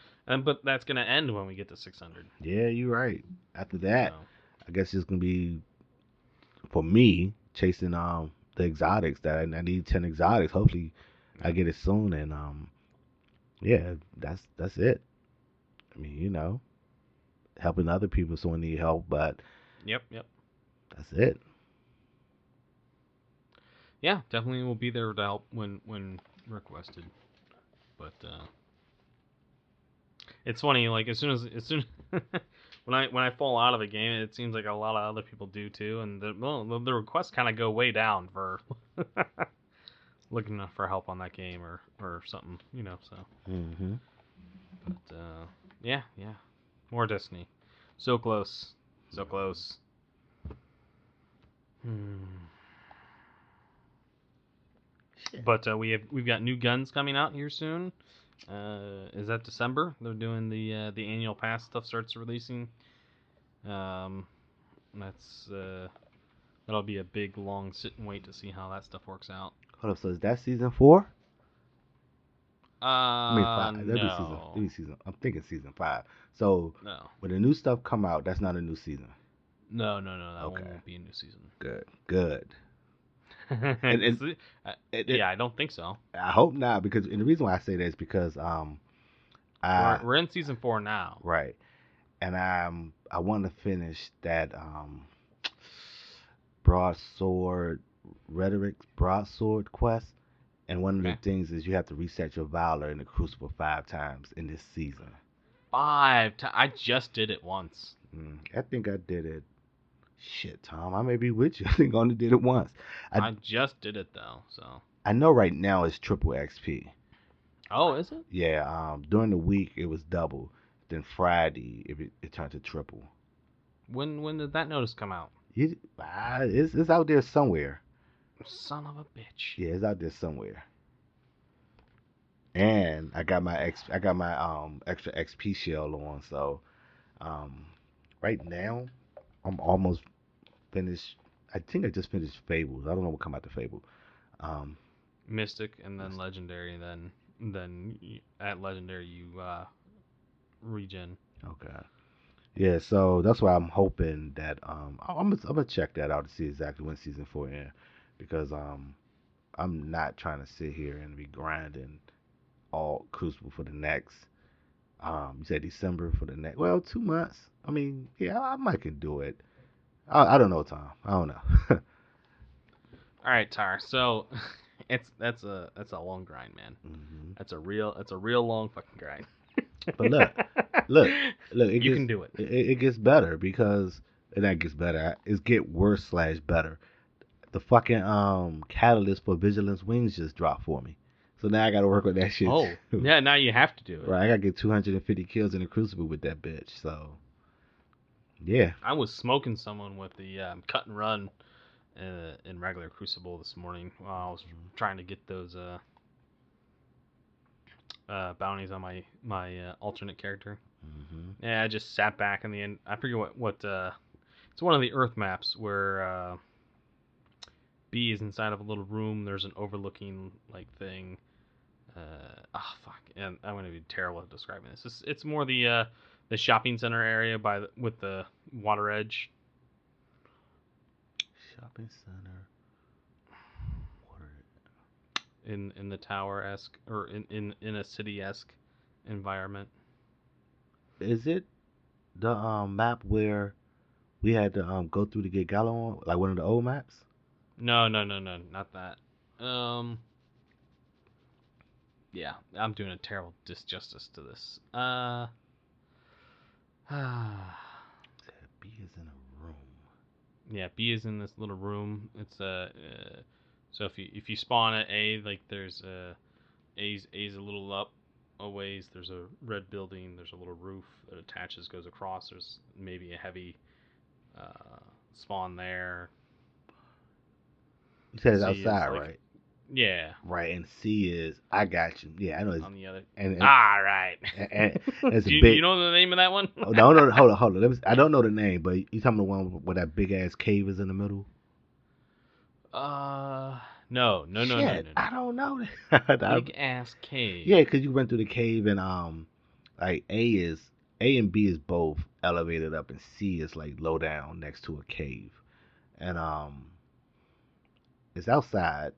But that's gonna end when we get to 600. Yeah, you're right. After that, so, I guess it's gonna be for me chasing the exotics that I need 10 exotics. Hopefully I get it soon, and yeah, that's it. I mean, you know, helping other people, someone need help, but yep, that's it. Yeah, definitely will be there to help when requested. But it's funny, like as soon When I fall out of a game, it seems like a lot of other people do too, and the requests kind of go way down for looking for help on that game or something, you know. So, but yeah, more Destiny. So close. But we've got new guns coming out here soon. Is that December? They're doing the annual pass stuff starts releasing. That'll be a big long sit and wait to see how that stuff works out. Hold up, so is that season 4? No. I'm thinking season 5. So no. When the new stuff come out, that's not a new season. No. That won't be a new season. Good. And I don't think so. I hope not, because the reason why I say that is because we're in season 4 now, right? And I want to finish that Broadsword quest, and one of the things is you have to reset your valor in the Crucible 5 times in this season. 5 times? I just did it once. I think I did it. Shit, Tom, I may be with you. I think I only did it once. I just did it, though, so... I know right now it's triple XP. Oh, is it? Yeah, during the week it was double. Then Friday it turned to triple. When did that notice come out? It's out there somewhere. Son of a bitch. Yeah, it's out there somewhere. And I got my extra XP shell on, so... Right now, I'm almost finished. I think I just finished Fables. I don't know what come out to Fable. Mystic and then Legendary, and then at Legendary you regen. Okay. Yeah, so that's why I'm hoping that I'm gonna check that out to see exactly when season 4 ends, because I'm not trying to sit here and be grinding all Crucible for the next. You said December for the next. Well, 2 months. I mean, yeah, I might can do it. I don't know, Tom. I don't know. All right, Tar. So that's a long grind, man. Mm-hmm. That's a real long fucking grind. But look. You can do it. It gets better because it not gets better. It's get worse / better. The fucking catalyst for Vigilance Wings just dropped for me. So now I got to work on that shit. Oh, too. Yeah, now you have to do it. Right, I got to get 250 kills in the Crucible with that bitch, so yeah. I was smoking someone with the cut and run in regular Crucible this morning while I was trying to get those bounties on my alternate character. Mm-hmm. Yeah, I just sat back in the end. I forget what it's one of the Earth maps where... B is inside of a little room. There's an overlooking thing. Fuck! And I'm gonna be terrible at describing this. It's more the shopping center area with the water edge. Shopping center. Water. In the tower-esque or in a city-esque environment. Is it the map where we had to go through to get Gallo on, like one of the old maps? No, not that. Yeah, I'm doing a terrible disjustice to this. B is in a room. Yeah, B is in this little room. It's so if you spawn at A, there's A's a little up a ways. There's a red building. There's a little roof that attaches, goes across. There's maybe a heavy spawn there. You said it's outside, right? Yeah. Right, and C is I got you. Yeah, I know. It's on the other. And all right. And it's do you know the name of that one? No. Hold on. I don't know the name, but you talking the one where that big ass cave is in the middle? No. I don't know that. Big ass cave. Yeah, because you went through the cave and A and B is both elevated up, and C is low down next to a cave, and It's outside,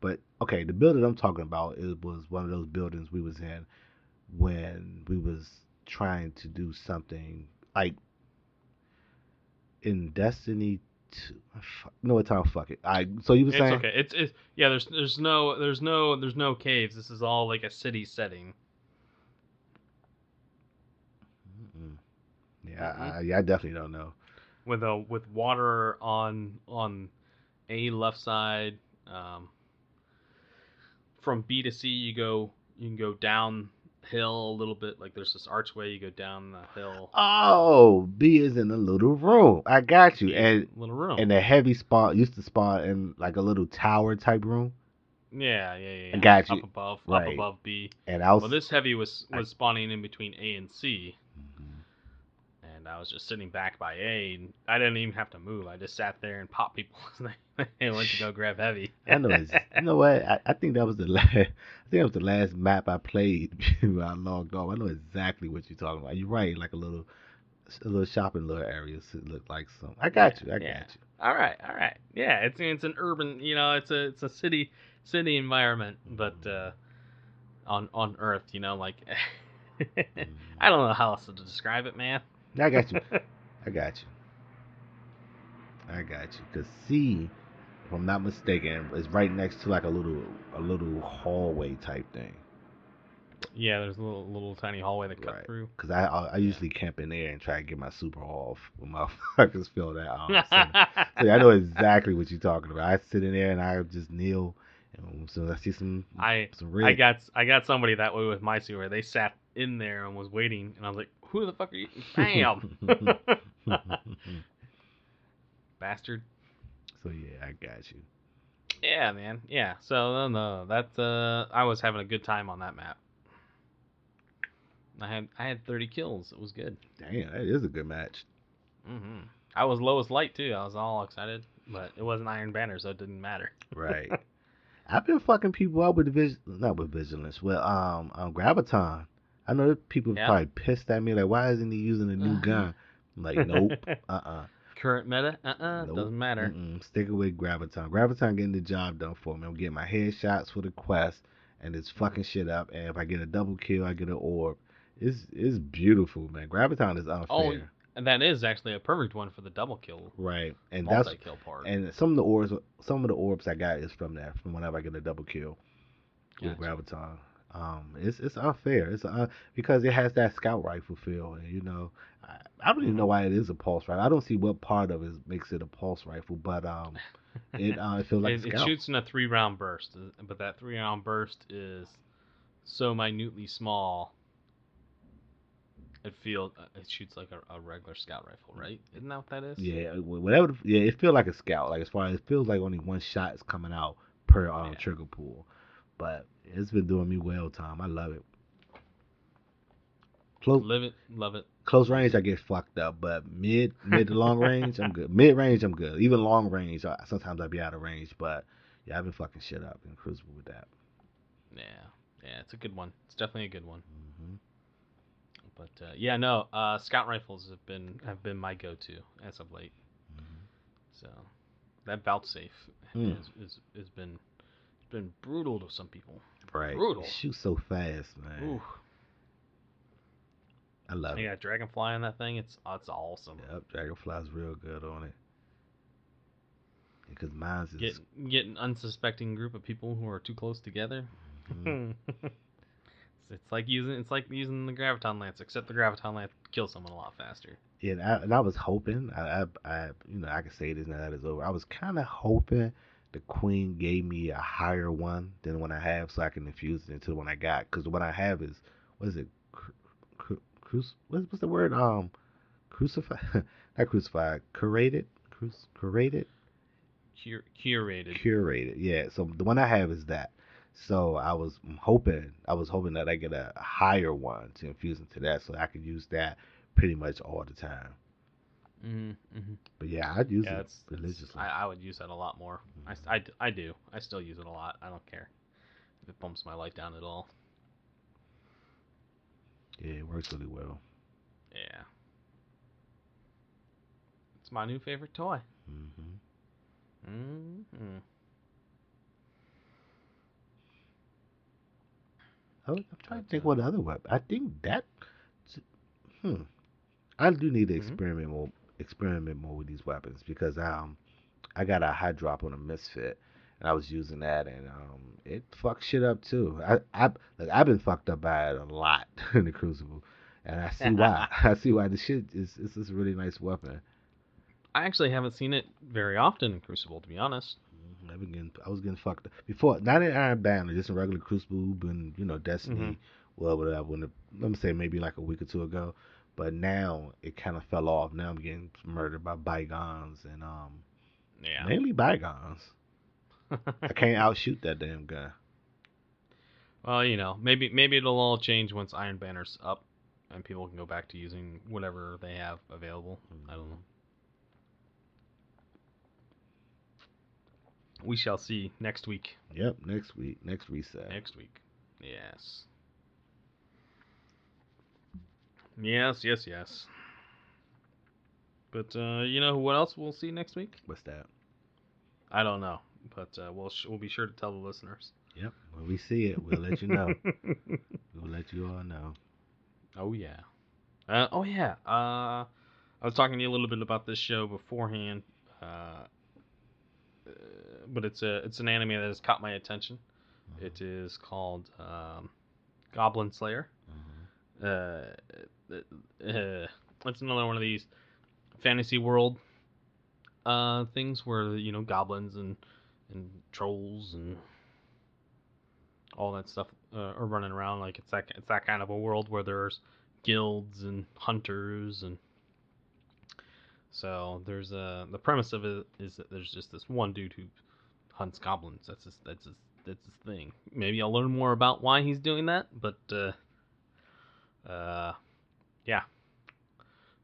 but okay, the building I'm talking about, it was one of those buildings we was in when we was trying to do something like in Destiny 2. No, Tom, fuck it. So you were saying it's okay. It's yeah. There's no caves. This is all a city setting. Mm-mm. Yeah, mm-hmm. I definitely don't know. With water on A left side, from B to C you can go downhill a little bit, there's this archway, you go down the hill. Oh, B is in a little room. I got you. And little room. And the heavy spot used to spawn in a little tower type room. Yeah. I got you. Up above B. And this heavy was spawning in between A and C. And I was just sitting back by A, and I didn't even have to move. I just sat there and popped people as they went to go grab heavy. I know. You know what? I think that was the last. I think that was the last map I played when I logged off. I know exactly what you're talking about. You're right. A little shopping little area. It looked like something. I got you. All right. Yeah, it's an urban. It's a city environment, but on Earth, I don't know how else to describe it, man. I got you. Cause C, if I'm not mistaken, is right next to a little hallway type thing. Yeah, there's a little tiny hallway that cut through. Cause I usually camp in there and try to get my super off when my fuckers feel that. So I know exactly what you're talking about. I sit in there and I just kneel, and so I see some red. I got somebody that way with my sewer. They sat in there and was waiting, and I was like, who the fuck are you? Bam! Bastard. So yeah, I got you. Yeah, man. Yeah. So no, that's I was having a good time on that map. I had 30 kills. It was good. Damn, that is a good match. Mm-hmm. I was lowest light too. I was all excited, but it wasn't Iron Banner, so it didn't matter. Right. I've been fucking people up with vigilance. Well, Graviton. I know people probably pissed at me like, why isn't he using a new gun? I'm like, nope. Current meta? Nope. Doesn't matter. Stick away Graviton. Graviton getting the job done for me. I'm getting my headshots for the quest and it's fucking shit up. And if I get a double kill, I get an orb. It's beautiful, man. Graviton is unfair. Oh, and that is actually a perfect one for the double kill. Right. And that's the kill part. And some of the orbs I got is from that, from whenever I get a double kill with Graviton. It's unfair. It's because it has that scout rifle feel, and you know, I don't even know why it is a pulse rifle. I don't see what part of it makes it a pulse rifle, but it feels like it shoots in a 3-round burst, but that 3-round burst is so minutely small. It shoots like a regular scout rifle, right? Isn't that what that is? Yeah, whatever. Yeah, it feels like a scout. Like as far as it feels like only one shot is coming out per trigger pull, but. It's been doing me well, Tom. I love it. Love it. Close range, I get fucked up, but mid to long range, I'm good. Mid range, I'm good. Even long range, sometimes I be out of range, but yeah, I've been fucking shit up in Crucible with that. Yeah, it's a good one. It's definitely a good one. Mm-hmm. But scout rifles have been my go-to as of late. Mm-hmm. So that Vouchsafe has been brutal to some people. Right. Brutal. Shoot so fast, man. Ooh. I love it. You got Dragonfly in that thing. It's awesome. Yep, Dragonfly's real good on it. Because mine's is... Get an unsuspecting group of people who are too close together. Mm-hmm. it's like using the Graviton Lance, except the Graviton Lance kills someone a lot faster. Yeah, and I was hoping, I can say this now that it's over. I was kind of hoping the queen gave me a higher one than what I have, so I can infuse it into the one I got. Because what I have is, what is it? What's the word? Crucified? Not crucified. Curated? Curated? Curated. Curated. Yeah. So the one I have is that. So I was hoping that I get a higher one to infuse into that, so I could use that pretty much all the time. Mm-hmm. But yeah, I'd use it religiously. I would use that a lot more. Mm-hmm. I do. I still use it a lot. I don't care if it bumps my life down at all. Yeah, it works really well. Yeah. It's my new favorite toy. Mm-hmm. Mm-hmm. I'm trying to think what other weapon. I think that... I do need to experiment more with these weapons, because I got a high drop on a Misfit and I was using that, and it fucked shit up too. I've been fucked up by it a lot in the Crucible, and I see why. I see why. This shit is a really nice weapon. I actually haven't seen it very often in Crucible, to be honest. I was getting fucked up before, not in Iron Banner, just in regular Crucible, and Destiny. Well, whatever. Let me say maybe like a week or two ago. But now it kind of fell off. Now I'm getting murdered by Bygones and mainly Bygones. I can't outshoot that damn guy. Well, maybe it'll all change once Iron Banner's up and people can go back to using whatever they have available. Mm-hmm. I don't know. We shall see next week. Yep, next week. Next reset. Next week. Yes. Yes. But, what else we'll see next week? What's that? I don't know, but we'll be sure to tell the listeners. Yep, when we see it, we'll let you know. We'll let you all know. Oh, yeah. I was talking to you a little bit about this show beforehand, but it's an anime that has caught my attention. Mm-hmm. It is called Goblin Slayer. Mm-hmm. That's another one of these fantasy world things where goblins and trolls and all that stuff are running around. Like it's that kind of a world where there's guilds and hunters, and so there's the premise of it is that there's just this one dude who hunts goblins. That's his thing. Maybe I'll learn more about why he's doing that, but Yeah.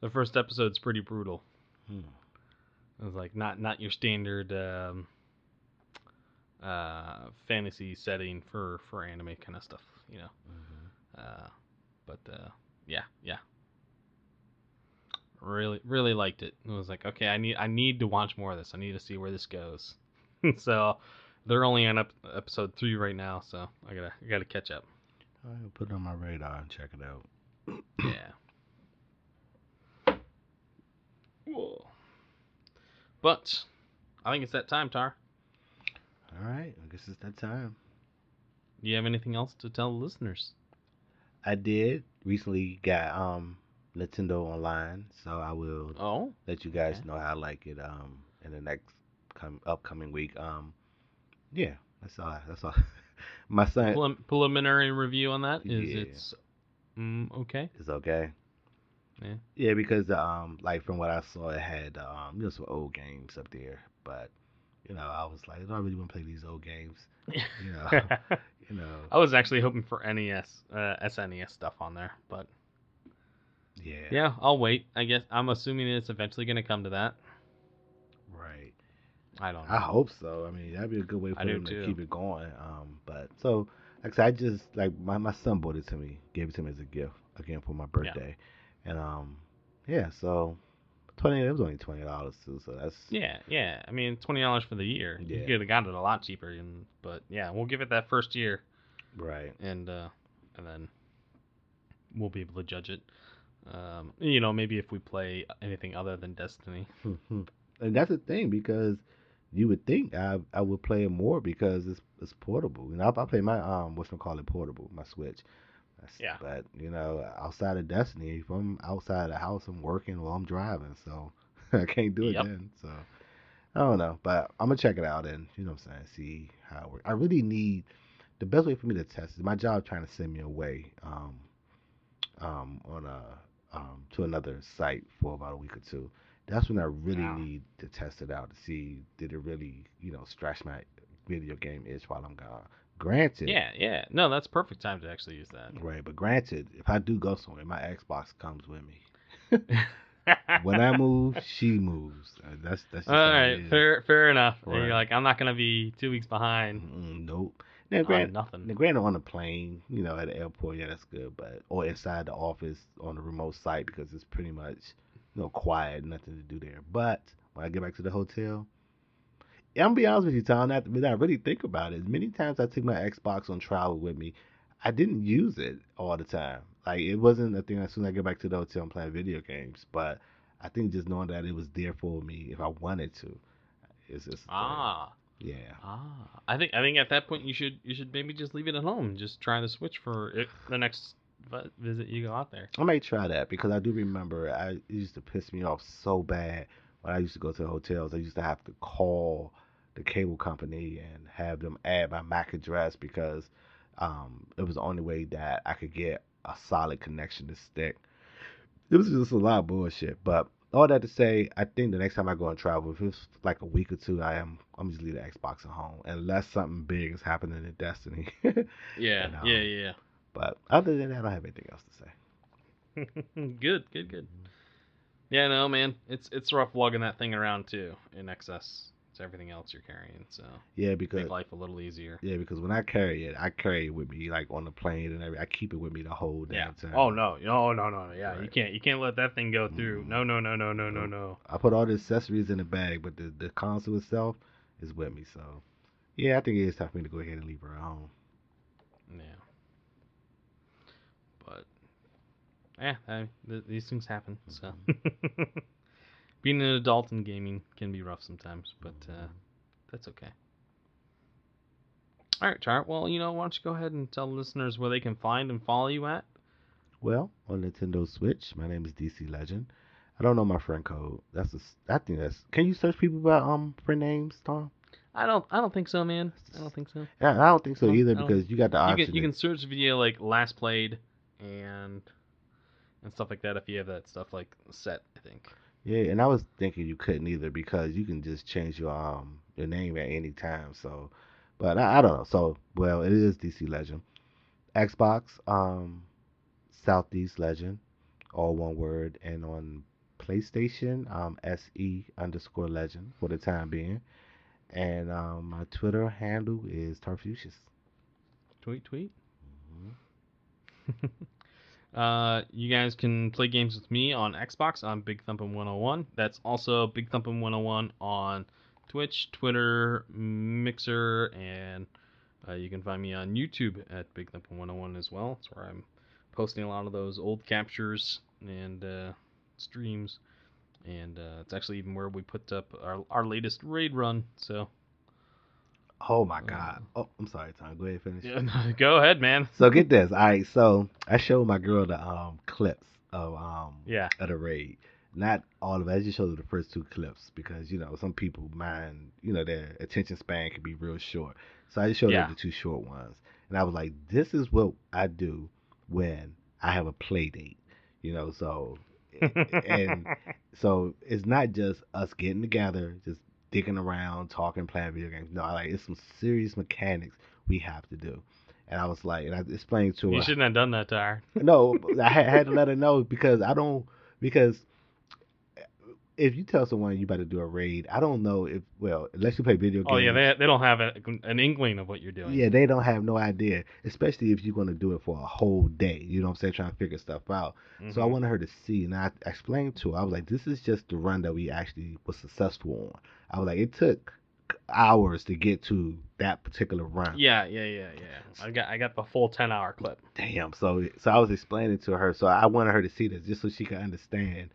The first episode's pretty brutal. It was like not your standard fantasy setting for anime kind of stuff, you know. But yeah. Really liked it. It was like, okay, I need to watch more of this. I need to see where this goes. So they're only on episode 3 right now, so I gotta catch up. I'll put it on my radar and check it out. Yeah. Whoa. But I think it's that time, Tar. All right, I guess it's that time. Do you have anything else to tell the listeners? I did recently got Nintendo Online, so I will let you guys know how I like it in the next upcoming week. Yeah, that's all. My son preliminary review on that is okay. It's okay. Yeah, because like from what I saw, it had some old games up there, but you know, I was like, I don't really want to play these old games. You know, I was actually hoping for NES, SNES stuff on there, but yeah, I'll wait. I guess I'm assuming it's eventually going to come to that. Right. I don't know. I hope so. I mean, that'd be a good way for them to keep it going. But so, like I said, I just like my son bought it to me, gave it to me as a gift again for my birthday, and so. It was only $20 too, so that's yeah. I mean, $20 for the year. Yeah. You could have got it a lot cheaper, but yeah, we'll give it that first year, right? And then we'll be able to judge it. Maybe if we play anything other than Destiny. And that's the thing, because you would think I would play it more because it's portable. You know, I play my portable, my Switch. Yeah. But, outside of Destiny, if I'm outside of the house, I'm working while I'm driving, so I can't do it then. So, I don't know. But I'm going to check it out and, see how it works. I really need, the best way for me to test is my job trying to send me away to another site for about a week or two. That's when I really need to test it out to see, did it really, stretch my video game itch while I'm gone. Granted. Yeah. No, that's perfect time to actually use that. Right, but granted, if I do go somewhere, my Xbox comes with me. When I move, she moves. That's just all right. Fair enough. Right. And you're like, I'm not gonna be 2 weeks behind. Nope. Now, granted, on the plane, at the airport, yeah, that's good. But or inside the office on the remote site because it's pretty much quiet, nothing to do there. But when I get back to the hotel. I'm gonna be honest with you, Tom. I really think about it. Many times I took my Xbox on travel with me. I didn't use it all the time. Like it wasn't a thing. As soon as I get back to the hotel, I'm playing video games. But I think just knowing that it was there for me if I wanted to, is just I think at that point you should maybe just leave it at home. Just try the Switch for the next visit you go out there. I might try that because I do remember it used to piss me off so bad when I used to go to the hotels. I used to have to call the cable company and have them add my MAC address because it was the only way that I could get a solid connection to stick. It was just a lot of bullshit, but all that to say, I think the next time I go and travel, if it's like a week or two, I'm just leave the Xbox at home unless something big is happening in Destiny. Yeah. But other than that, I don't have anything else to say. Good. Yeah, no, man, it's rough lugging that thing around too in excess. Everything else you're carrying, so yeah, because make life a little easier. Yeah, because when I carry it with me, like on the plane and everything. I keep it with me the whole damn time. Oh no, yeah, right. You can't let that thing go through. No. I put all the accessories in the bag, but the console itself is with me. So yeah, I think it is time for me to go ahead and leave her at home. Yeah, but yeah, these things happen. So. Being an adult in gaming can be rough sometimes, but that's okay. All right, Chart. Well, why don't you go ahead and tell listeners where they can find and follow you at? Well, on Nintendo Switch, my name is DC Legend. I don't know my friend code. Can you search people by friend names, Tom? I don't think so, man. I don't think so. Yeah, I don't think so either because you got the option. You can search video like last played and stuff like that if you have that stuff like set, I think. Yeah, and I was thinking you couldn't either because you can just change your name at any time. So, but I don't know. So, well, it is DC Legend. Xbox, Southeast Legend, all one word, and on PlayStation, SE_legend for the time being. And my Twitter handle is Tarfucius. Tweet, tweet. Mm-hmm. You guys can play games with me on Xbox. I'm Big Thumpin' 101. That's also Big Thumpin' 101 on Twitch, Twitter, Mixer, and you can find me on YouTube at Big Thumpin' 101 as well. That's where I'm posting a lot of those old captures and streams. And it's actually even where we put up our latest raid run. So, oh my god! Oh, I'm sorry, Tom. Go ahead, finish. Yeah, no, go ahead, man. So get this. All right, so I showed my girl the clips of of the raid. Not all of it. I just showed her the first two clips because some people mind their attention span can be real short. So I just showed her the two short ones, and I was like, "This is what I do when I have a play date," So. And so it's not just us getting together, just dicking around, talking, playing video games. No, it's some serious mechanics we have to do. And I was like, and I explained to her. You shouldn't have done that to her. No, I had to let her know because if you tell someone you about to do a raid, I don't know if, unless you play video games. Oh, yeah, they don't have an inkling of what you're doing. Yeah, they don't have no idea, especially if you're going to do it for a whole day, trying to figure stuff out. Mm-hmm. So I wanted her to see, and I explained to her, I was like, this is just the run that we actually was successful on. I was like, it took hours to get to that particular run. Yeah. I got the full 10-hour clip. Damn, so I was explaining to her, so I wanted her to see this just so she could understand,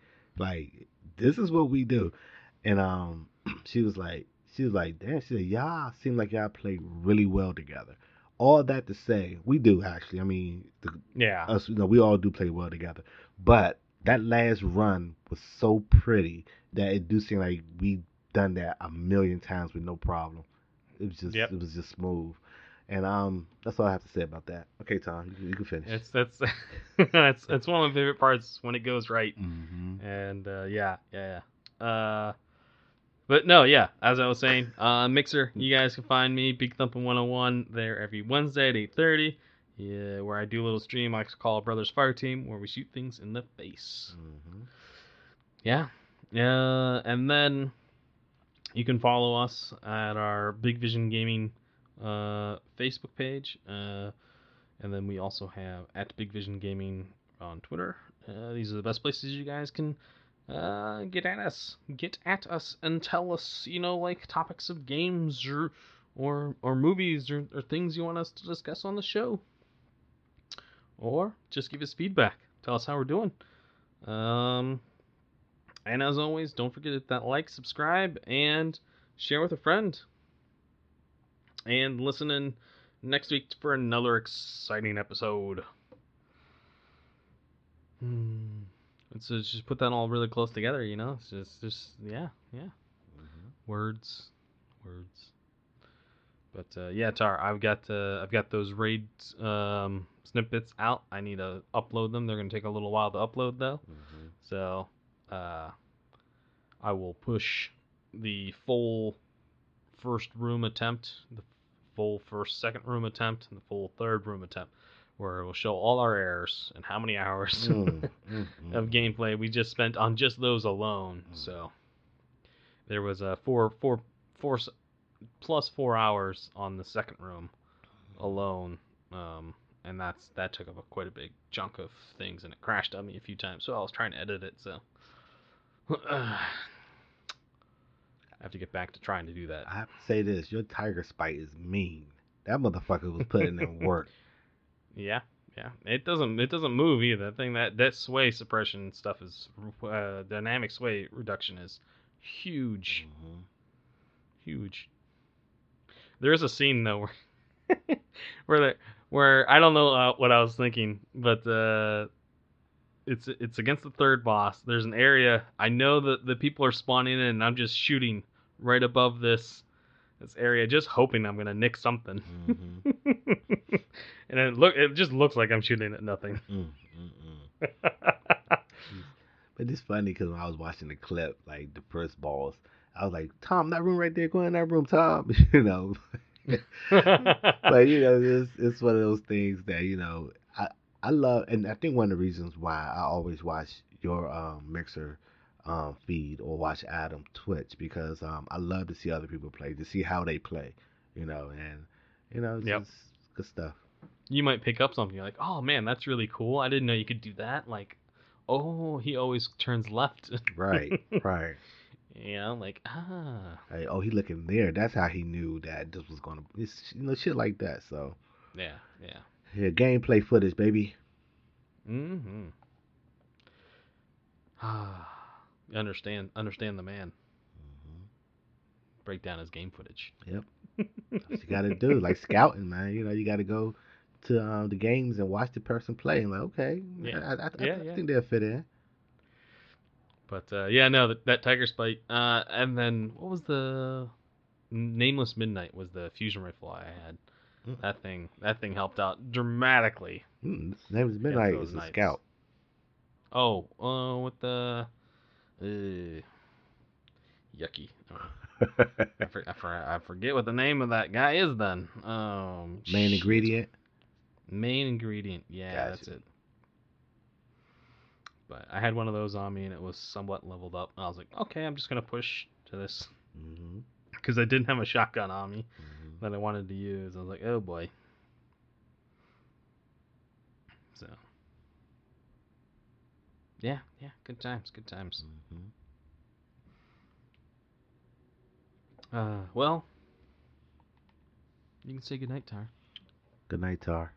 this is what we do. And she was like, damn, she said, y'all seem like y'all play really well together. All that to say, we do actually. I mean, us, we all do play well together. But that last run was so pretty that it do seem like we done that 1,000,000 times with no problem. It was just smooth. And that's all I have to say about that. Okay, Tom, you can finish. That's one of my favorite parts when it goes right. Mm-hmm. And yeah. But no, yeah. As I was saying, Mixer, you guys can find me Big Thumpin' 101 there every Wednesday at 8:30. Yeah, where I do a little stream I call Brothers Fire Team, where we shoot things in the face. Mm-hmm. Yeah, and then you can follow us at our Big Vision Gaming Facebook page, and then we also have at Big Vision Gaming on Twitter. These are the best places you guys can get at us and tell us topics of games or movies or things you want us to discuss on the show, or just give us feedback, tell us how we're doing. And as always, don't forget to hit that like, subscribe, and share with a friend. And listen in next week for another exciting episode. So just put that all really close together, It's just yeah. Mm-hmm. Words. But Tar, I've got those raid snippets out. I need to upload them. They're gonna take a little while to upload though. Mm-hmm. So I will push the full first room attempt, the full second room attempt, and the full third room attempt, where it will show all our errors and how many hours of gameplay we just spent on just those alone. So there was a four plus 4 hours on the second room alone, and that took up quite a big chunk of things, and it crashed on me a few times, so I was trying to edit it, so I have to get back to trying to do that. I have to say this. Your tiger spite is mean. That motherfucker was putting in work. Yeah. It doesn't move either. I think that sway suppression stuff is... dynamic sway reduction is huge. Mm-hmm. Huge. There is a scene, though, where I don't know what I was thinking, but... It's against the third boss. There's an area. I know that the people are spawning in, and I'm just shooting right above this area, just hoping I'm gonna nick something. Mm-hmm. And it just looks like I'm shooting at nothing. But it's funny because when I was watching the clip, like the first boss, I was like, Tom, that room right there, go in that room, Tom. But it's one of those things that I love, and I think one of the reasons why I always watch your Mixer feed or watch Adam Twitch, because I love to see other people play, to see how they play, and it's just good stuff. You might pick up something, you're like, oh man, that's really cool. I didn't know you could do that. Like, oh, he always turns left. Right. Hey, oh, he looking there. That's how he knew that this was gonna, shit like that. So. Yeah. Yeah, gameplay footage, baby. Mm-hmm. Understand the man. Mm-hmm. Break down his game footage. Yep. That's what you gotta do, like scouting, man. You gotta go to the games and watch the person play. And like, okay, I think they'll fit in. But that Tiger Spike, and then what was the Nameless Midnight was the fusion rifle I had. Mm. That thing helped out dramatically. Nameless Midnight was a scout. Oh, what the. Yucky. I forget what the name of that guy is then. Main ingredient. Yeah, gotcha. That's it. But I had one of those on me and it was somewhat leveled up. I was like, okay, I'm just going to push to this. Because I didn't have a shotgun on me that I wanted to use. I was like, oh boy. So. Yeah, good times. Mm-hmm. Well, you can say goodnight, Tar.